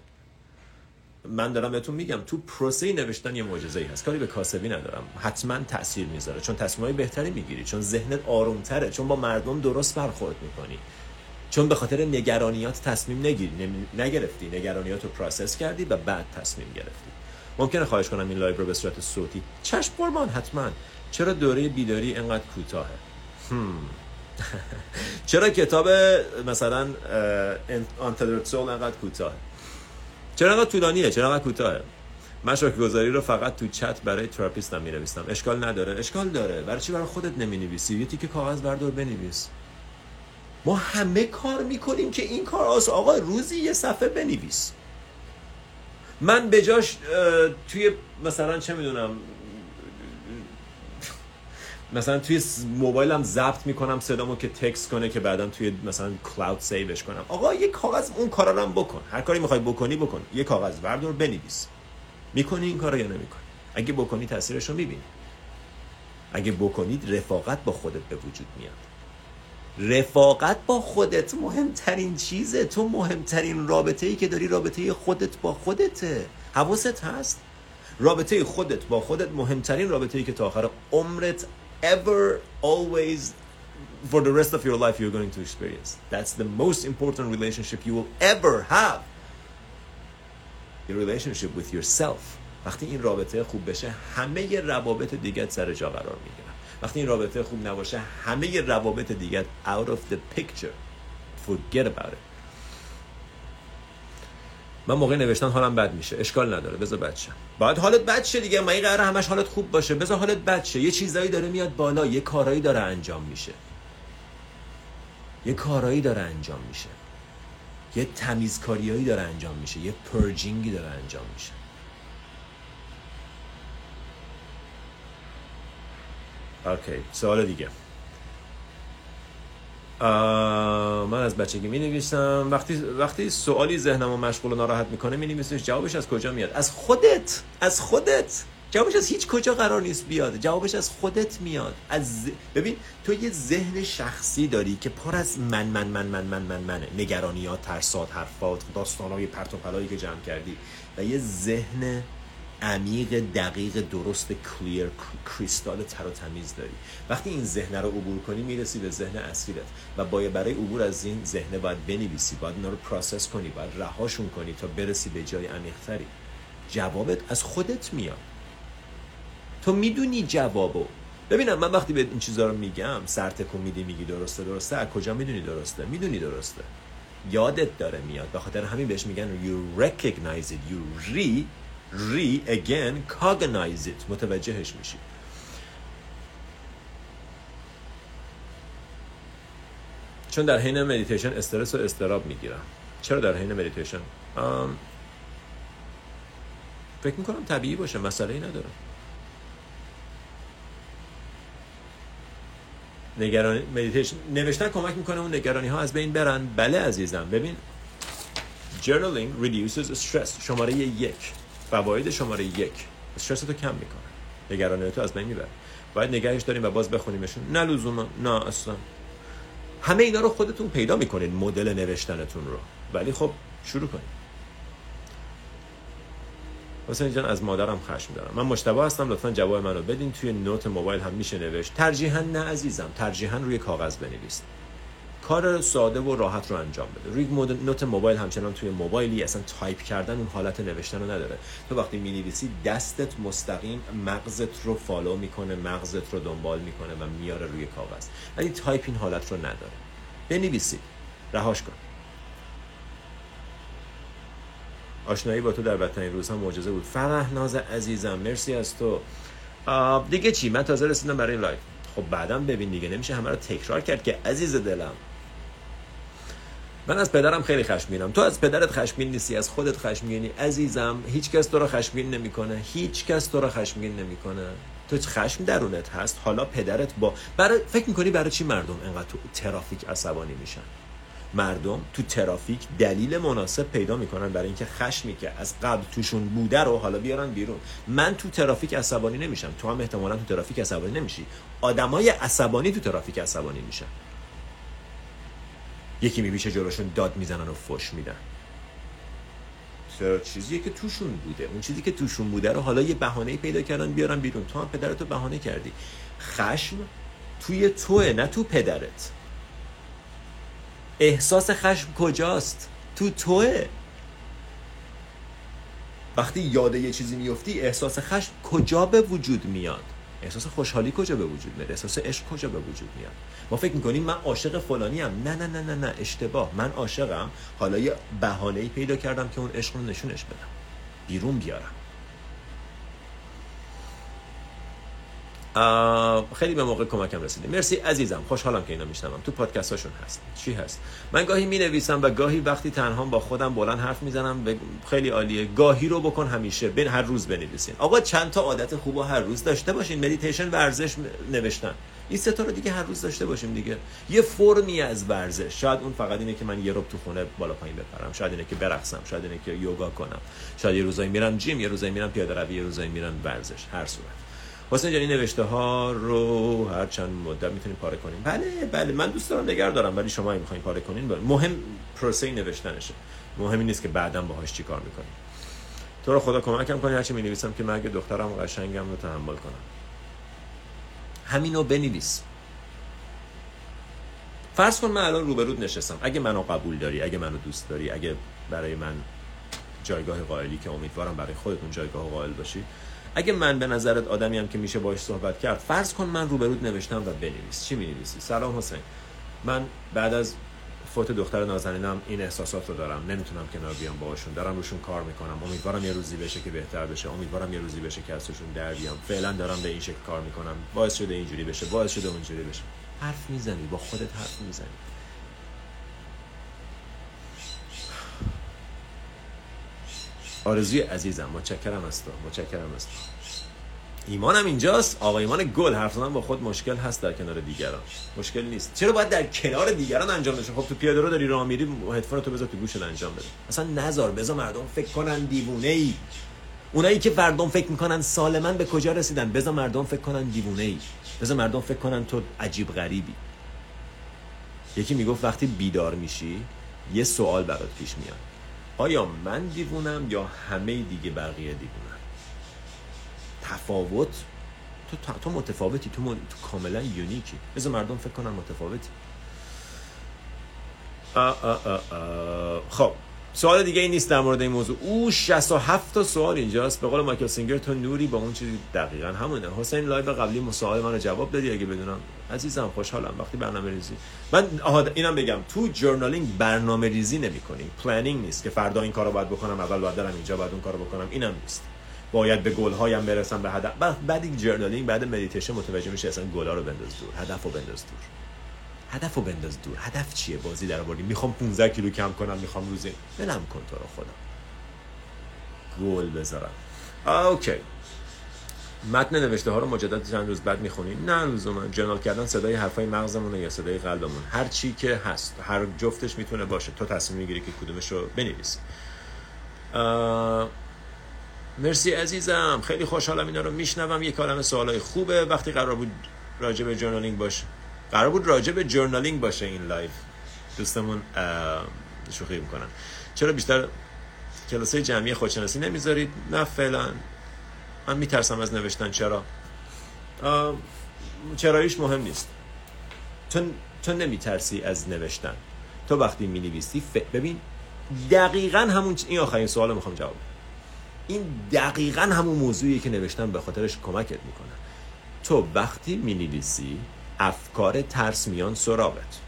من دارم بهتون میگم تو پروسه نوشتن یه معجزه‌ای هست. کاری به کاسبی ندارم. حتما تاثیر میذاره، چون تصمیمای بهتری میگیری، چون ذهنت آرومتره، چون با مردم درست برخورد میکنی، چون به خاطر نگرانیات تصمیم نگیری نگرفتی، نگرانیات رو پروسس کردی و بعد تصمیم گرفتی. ممکنه خواهش کنم این لایو رو به صورت صوتی؟ چشم قربان، حتما. چرا دوره بیداری اینقدر کوتاهه؟ چرا کتاب مثلا آنتدرسول اینقدر کوتاهه؟ چرا اینقدر طولانیه؟ چرا اینقدر کوتاهه؟ من شکرگزاری رو فقط تو چت برای تراپیستم می‌نویسم. اشکال نداره؟ اشکال داره. برای چی برای خودت نمی‌نویسی؟ یه تیکه کاغذ بردار بنویس. ما همه کار می‌کنیم که این کار آس آقا روزی یه صفحه بنویس. من بجاش توی مثلا چه می‌دونم مثلا توی موبایلم ضبط می‌کنم صدامو که تکست کنه که بعداً توی مثلا کلاود سیوش کنم. آقا یه کاغذ اون کارا رو هم بکن. هر کاری می‌خوای بکنی بکن. یه کاغذ بردار بنویس. میکنی این کارو یا نمیکنی؟ اگه بکنی تاثیرش رو میبینی. اگه بکنی رفاقت با خودت به وجود میاد. رفاقت با خودت مهمترین چیزه. تو مهمترین رابطه‌ای که داری رابطه خودت با خودته. حواست هست؟ رابطه خودت با خودت مهمترین رابطه‌ای که تا آخر عمرت ever always for the rest of your life you're going to experience. That's the most important relationship you will ever have. your relationship with yourself. وقتی این رابطه خوب بشه همه روابط دیگه سر جا قرار میگیرن. وقتی این رابطه خوب نباشه همه روابط دیگه out of the picture. Forget about it. من موقع نوشتن حالم بد میشه. اشکال نداره. بذار بد شه. باید حالت بد شه دیگه. من این قراره همش حالت خوب باشه. بذار حالت بد شه. یه چیزایی داره میاد بالا، یه کارایی داره انجام میشه. یه کارایی داره انجام میشه. یه تمیزکاریایی داره انجام میشه، یه پرجینگی داره انجام میشه. اوکی، سوال دیگه. من از بچگی می‌نویسم. وقتی وقتی سوالی ذهنمو مشغول و ناراحت می‌کنه می‌نویسمش. جوابش از کجا میاد؟ از خودت، از خودت. جوابش از هیچ کجا قرار نیست بیاد. جوابش از خودت میاد. از ببین تو یه ذهن شخصی داری که پر از من من من من من من منه، نگرانیات، ترسات، حرفات، داستان‌های پرت و پلایی که جمع کردی و یه ذهن عمیق، دقیق، درست، کلیر، کریستال تر و تمیز داری. وقتی این ذهن رو عبور کنی میرسی به ذهن اصیلت و باید برای عبور از این ذهن باید بنویسی، باید اینا رو پروسس کنی، باید رهاشون کنی تا برسی به جای عمیق‌تری. جوابت از خودت میاد. تو میدونی جوابو. ببینم من وقتی به این چیزا رو میگم سرتکون میدی میگی درسته درسته. از کجا میدونی درسته؟ میدونی درسته، یادت داره میاد. به خاطر همین بهش میگن you recognize it, you re re again cognize it. متوجهش میشی. چون در حین مدیتیشن استرس و اضطراب میگیرم. چرا در حین مدیتیشن؟ آم... فکر میکنم طبیعی باشه، مسئله‌ای نداره. نگرانی مدیتیشن نوشتن کمک میکنه اون نگرانی ها از بین برن. بله عزیزم. ببین journaling reduces stress. شماره یک فواید شماره یک استرس تو کم میکنه، نگرانی تو از بین میبره. باید نگهش داریم و باز بخونیمشون؟ نه لزوما، نه اصلا. همه اینا رو خودتون پیدا میکنید، مدل نوشتنتون رو. ولی خب شروع کنید. حسین جان از مادرم خشم دارم. من مشتبه هستم، لطفاً جواب منو بدین. توی نوت موبایل هم میشه نوشت. ترجیحاً نه عزیزم، ترجیحاً روی کاغذ بنویس. کار ساده و راحت رو انجام بده. روی نوت موبایل همچنان توی موبایلی اصلا تایپ کردن اون حالت نوشتن رو نداره. تو وقتی می‌نویسی دستت مستقیم مغزت رو فالو میکنه، مغزت رو دنبال میکنه و میاره روی کاغذ. ولی تایپ این حالت رو نداره. بنویسید، رهاش کن. آشنایی با تو در بدترین روزها معجزه بود. فرح ناز عزیزم مرسی از تو. دیگه چی؟ من تازه رسیدم برای این لایو. خب بعدم ببین دیگه، نمیشه همه رو تکرار کرد که عزیز دلم. من از پدرم خیلی خشمگینم. تو از پدرت خشمگین نیستی، از خودت خشمگینی عزیزم. هیچ کس تو رو خشمگین نمیکنه. هیچ کس تو رو خشمگین نمیکنه. تو خشم درونت هست. حالا پدرت با برای فکر می‌کنی برای چی مردم اینقدر تو ترافیک عصبانی میشن؟ مردم تو ترافیک دلیل مناسب پیدا میکنن برای اینکه خشمی که از قبل توشون بوده رو حالا بیارن بیرون. من تو ترافیک عصبانی نمیشم، تو هم احتمالاً تو ترافیک عصبانی نمیشی. آدمای عصبانی تو ترافیک عصبانی میشن. یکی میبیشه جلوشون، داد میزنن و فوش میدن. چرا؟ چیزی که توشون بوده. اون چیزی که توشون بوده رو حالا یه بهانه‌ای پیدا کردن بیارن بیرون. تو هم پدرتو بهانه کردی. خشم توی توئه، نه تو پدرت. احساس خشم کجاست؟ تو توئه. وقتی یاد یه چیزی میفتی احساس خشم کجا به وجود میاد؟ احساس خوشحالی کجا به وجود میاد؟ احساس عشق کجا به وجود میاد؟ ما فکر میکنیم من عاشق فلانی ام. نه نه نه نه نه، اشتباه. من عاشقم، حالا یه بهانه‌ای پیدا کردم که اون عشق رو نشونش بدم، بیرون بیارم. خیلی به موقع کمکم رسیدید. مرسی عزیزم، خوشحالم که اینا میشنوام. تو پادکست هاشون هست چی هست؟ من گاهی مینویسم و گاهی وقتی تنها با خودم بلند حرف میزنم. خیلی عالیه. گاهی رو بکن همیشه، بین هر روز بنویسین. آقا چند تا عادت خوبو هر روز داشته باشین. مدیتیشن، ورزش، نوشتن، این سه تا رو دیگه هر روز داشته باشیم دیگه. یه فرمی از ورزش، شاید اون فقط اینه که من یه رب تو خونه بالا پایین بپرم، شاید اینه که برقصم، شاید اینه که یوگا کنم، شاید یه روزایی میرم جیم، یه روزایی میرم پیاده‌روی، یه روزایی میرم ورزش. هر صورت حسین جان این نوشته ها رو هر چند مدت میتونیم پاره کنیم. بله بله، من دوست دارم نگار دارم، ولی شما این میخواین پاره کنین. بله. مهم پروسه نوشتنشه، مهم نیست که بعداً باهاش چیکار میکنیم. تو رو خدا کمکم کنی، هرچی مینویسم که مگه دخترم قشنگم رو تحمل کنم. همینو بنویس. فرض کن من الان روبرود نشستم. اگه منو قبول داری، اگه منو دوست داری، اگه برای من جایگاه قائلی که امیدوارم برای خودتون جایگاه قائل باشی، اگه من به نظرت آدمی ام که میشه باهاش صحبت کرد، فرض کن من روبرود نوشتم و بنویس. چی می‌نویسی؟ سلام حسین، من بعد از فوت دختر نازنینم این احساسات رو دارم، نمیتونم کنار بیام باهاشون، دارم روشون کار میکنم، امیدوارم یه روزی بشه که بهتر بشه، امیدوارم یه روزی بشه که ازشون در بیام، فعلا دارم به این شکل کار میکنم، باعث شده اینجوری بشه، باعث شده اونجوری بشه. حرف میزنی، با خودت حرف میزنی. آرزوی عزیزم، متشکرم از تو، متشکرم از تو. ایمانم اینجاست. آقا ایمان گل، حرف زدن با خود مشکل هست، در کنار دیگران مشکل نیست. چرا باید در کنار دیگران انجام بشه؟ خب تو پیاده رو داری راه میری، هدفون تو بذار تو گوشت انجام بده. اصلا نذار، بذار مردم فکر کنن دیوونه ای. اونایی که مردم فکر میکنن سالمن به کجا رسیدن. بذار مردم فکر کنن دیوونه ای، بذار مردم فکر کنن تو عجیب غریبی. یکی میگفت وقتی بیدار میشی یه سوال برات پیش میاد، آیا من دیوونم یا همه دیگه بقیه دیوونن؟ تفاوت تو تو متفاوتی، تو, من... تو کاملا یونیکی. بذار مردم فکر کنن متفاوتی. آه آه آه آه. خب سوال دیگه این نیست در مورد این موضوع. او شصت و هفت تا سوال اینجاست. به قول مایکل سینگر تو نوری با اون چیزی. دقیقاً همونه. حسین لایو قبلی مسائل من رو جواب دادی اگه بدونم. عزیزم خوشحالم وقتی برنامه‌ریزی. من اینم بگم تو جورنالینگ برنامه‌ریزی نمی‌کنی. پلنینگ نیست که فردا این کارو باید بکنم، اول باید برم اینجا، بعد اون کارو بکنم. اینم نیست. باید به گل‌هایم برسم، به هدف. بعد یک جورنالینگ، بعد مدیتیشن متوجه میشه اصلا گل‌ها رو بنداز دور، هدفو بنداز دور. هدفو بنداز دور. هدف چیه؟ بازی درآوردی. میخوام پانزده کیلو کم کنم، میخوام روزی بلم کن تو رو خدا. گل بذارم. اوکی. متن نوشته ها رو مجدد چند روز بعد میخونی؟ نه لزوما. جنرال کردن صدای حرفای مغزمونه یا صدای قلبمون، هر چی که هست، هر جفتش میتونه باشه. تو تصمیم میگیری که کدومش رو بنویسی. مرسی عزیزم، خیلی خوشحالم اینا رو میشنوم. یک عالمه سوالای خوبه. وقتی قرار بود راجع به جورنالینگ باشه، قرار بود راجع به جورنالینگ باشه این لایف. دوستمون شوخی میکنن چرا بیشتر کلاسای جمعی خودشناسی نمیذارید؟ نه فعلا من میترسم از نوشتن. چرا؟ چراییش مهم نیست. تو تو نمیترسی از نوشتن. تو وقتی مینویسی ف... ببین دقیقاً همون این آخرین سوالو میخوام جواب بدم. این دقیقاً همون موضوعیه که نوشتن به خاطرش کمکت میکنه. تو وقتی مینویسی افکار ترس میان سراغت،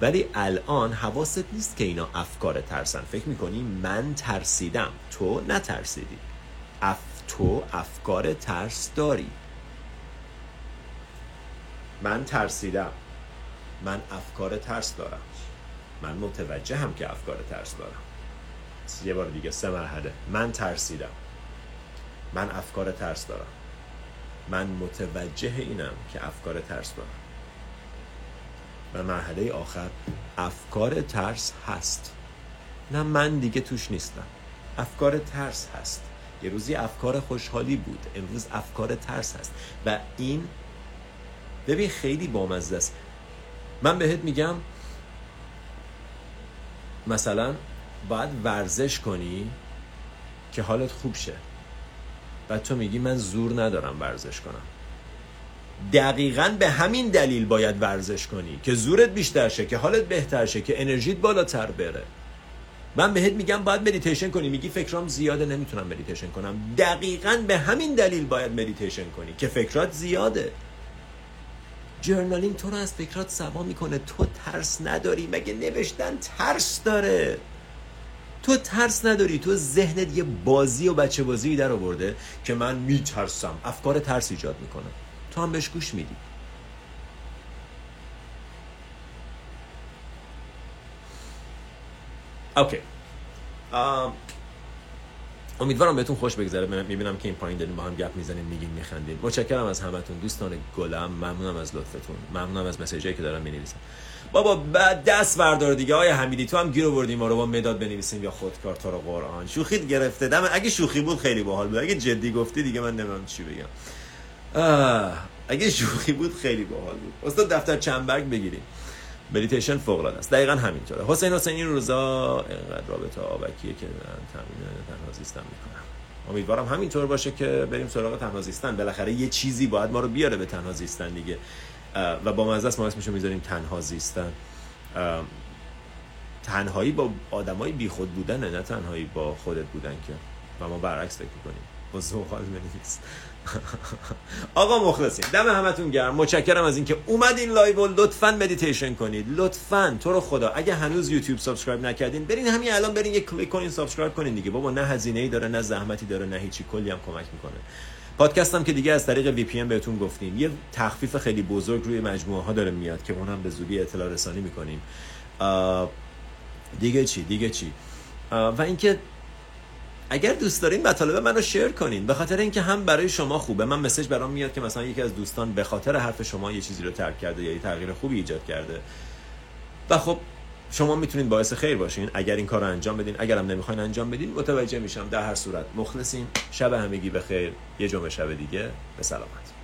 ولی الان حواست نیست که اینا افکار ترسن. فکر میکنی من ترسیدم، تو نترسیدی. اف تو افکار ترس داری. من ترسیدم، من افکار ترس دارم، من متوجهم که افکار ترس دارم. یه بار دیگه، سه مرحله. من ترسیدم، من افکار ترس دارم، من متوجه اینم که افکار ترس دارم، و مرحله آخر افکار ترس هست. نه من دیگه توش نیستم، افکار ترس هست. یه روزی افکار خوشحالی بود، امروز افکار ترس هست. و این ببین خیلی بامزه است. من بهت میگم مثلا باید ورزش کنی که حالت خوب شه، بعد تو میگی من زور ندارم ورزش کنم. دقیقاً به همین دلیل باید ورزش کنی که زورت بیشتر شه، که حالت بهتر شه، که انرژیت بالاتر بره. من بهت میگم باید مدیتیشن کنی، میگی فکرام زیاده نمیتونم مدیتیشن کنم. دقیقاً به همین دلیل باید مدیتیشن کنی که فکرات زیاده. جورنالینگ تو رو از فکرات سوا میکنه. تو ترس نداری، مگه نوشتن ترس داره؟ تو ترس نداری. تو ذهنت یه بازی و بچه بازی در آورده که من میترسم، افکار ترس ایجاد میکنه. تو هم بهش گوش میدی. اوکی. ام امیدوارم بهتون خوش بگذره. میبینم که این پایین داریم با هم گپ میزنیم، میگیم، میخندیم. متشکرم از همتون دوستان گلم، ممنونم از لطفتون، ممنونم از مسیجایی که دارم مینویسن. بابا بعد دست بردار دیگه آقای حمیدی، تو هم گیر آوردیم ما رو با مداد بنویسیم یا خودکار. تو رو قرآن شوخیت گرفته دم. اگه شوخی بود خیلی باحال بود، اگه جدی گفتی دیگه من نمیدونم چی بگم. آه. اگه شوخی بود خیلی باحال بود. استاد دفتر چنبرگ بگیرید، مدیتیشن فوق العاده است. دقیقاً همینطوره. حسین حسینی روزا اینقدر رابطه آبکیه که من تامین تنها زیستن میکنم. امیدوارم همینطور باشه که بریم سراغ تنها زیستن. بالاخره یه چیزی باید ما رو بیاره به تنها زیستن دیگه. و با مزه است ما اسمشو میذاریم تنها زیستن. تنهایی با آدمای بیخود بودنه، نه تنهایی با خودت بودن که. و ما برعکس فکر می‌کنیم. وضو خالص نیست. آقا مخلصیم، دم همتون گرم. متشکرم از اینکه اومدین لایو و لطفاً مدیتیشن کنید. لطفاً تو رو خدا اگه هنوز یوتیوب سابسکرایب نکردین برین همین الان برین یک کلیک کنین سابسکرایب کنین دیگه. بابا نه هزینه‌ای داره نه زحمتی داره نه هیچی، کلی هم کمک میکنه. پادکستم که دیگه از طریق وی پی ان بهتون گفتیم یه تخفیف خیلی بزرگ روی مجموعه ها داره میاد که اونم به زودی اطلاع رسانی میکنیم. دیگه چی دیگه چی و اینکه اگر دوست دارین مطالب منو شیر کنین، به خاطر اینکه هم برای شما خوبه. من مسیج برام میاد که مثلا یکی از دوستان به خاطر حرف شما یه چیزی رو ترک کرده یا یه تغییر خوبی ایجاد کرده و خب شما میتونید باعث خیر باشین اگر این کارو انجام بدین. اگرم نمیخواین انجام بدین متوجه میشم. در هر صورت مخلصیم. شب همگی بخیر. یه جمعه شب دیگه به سلامت.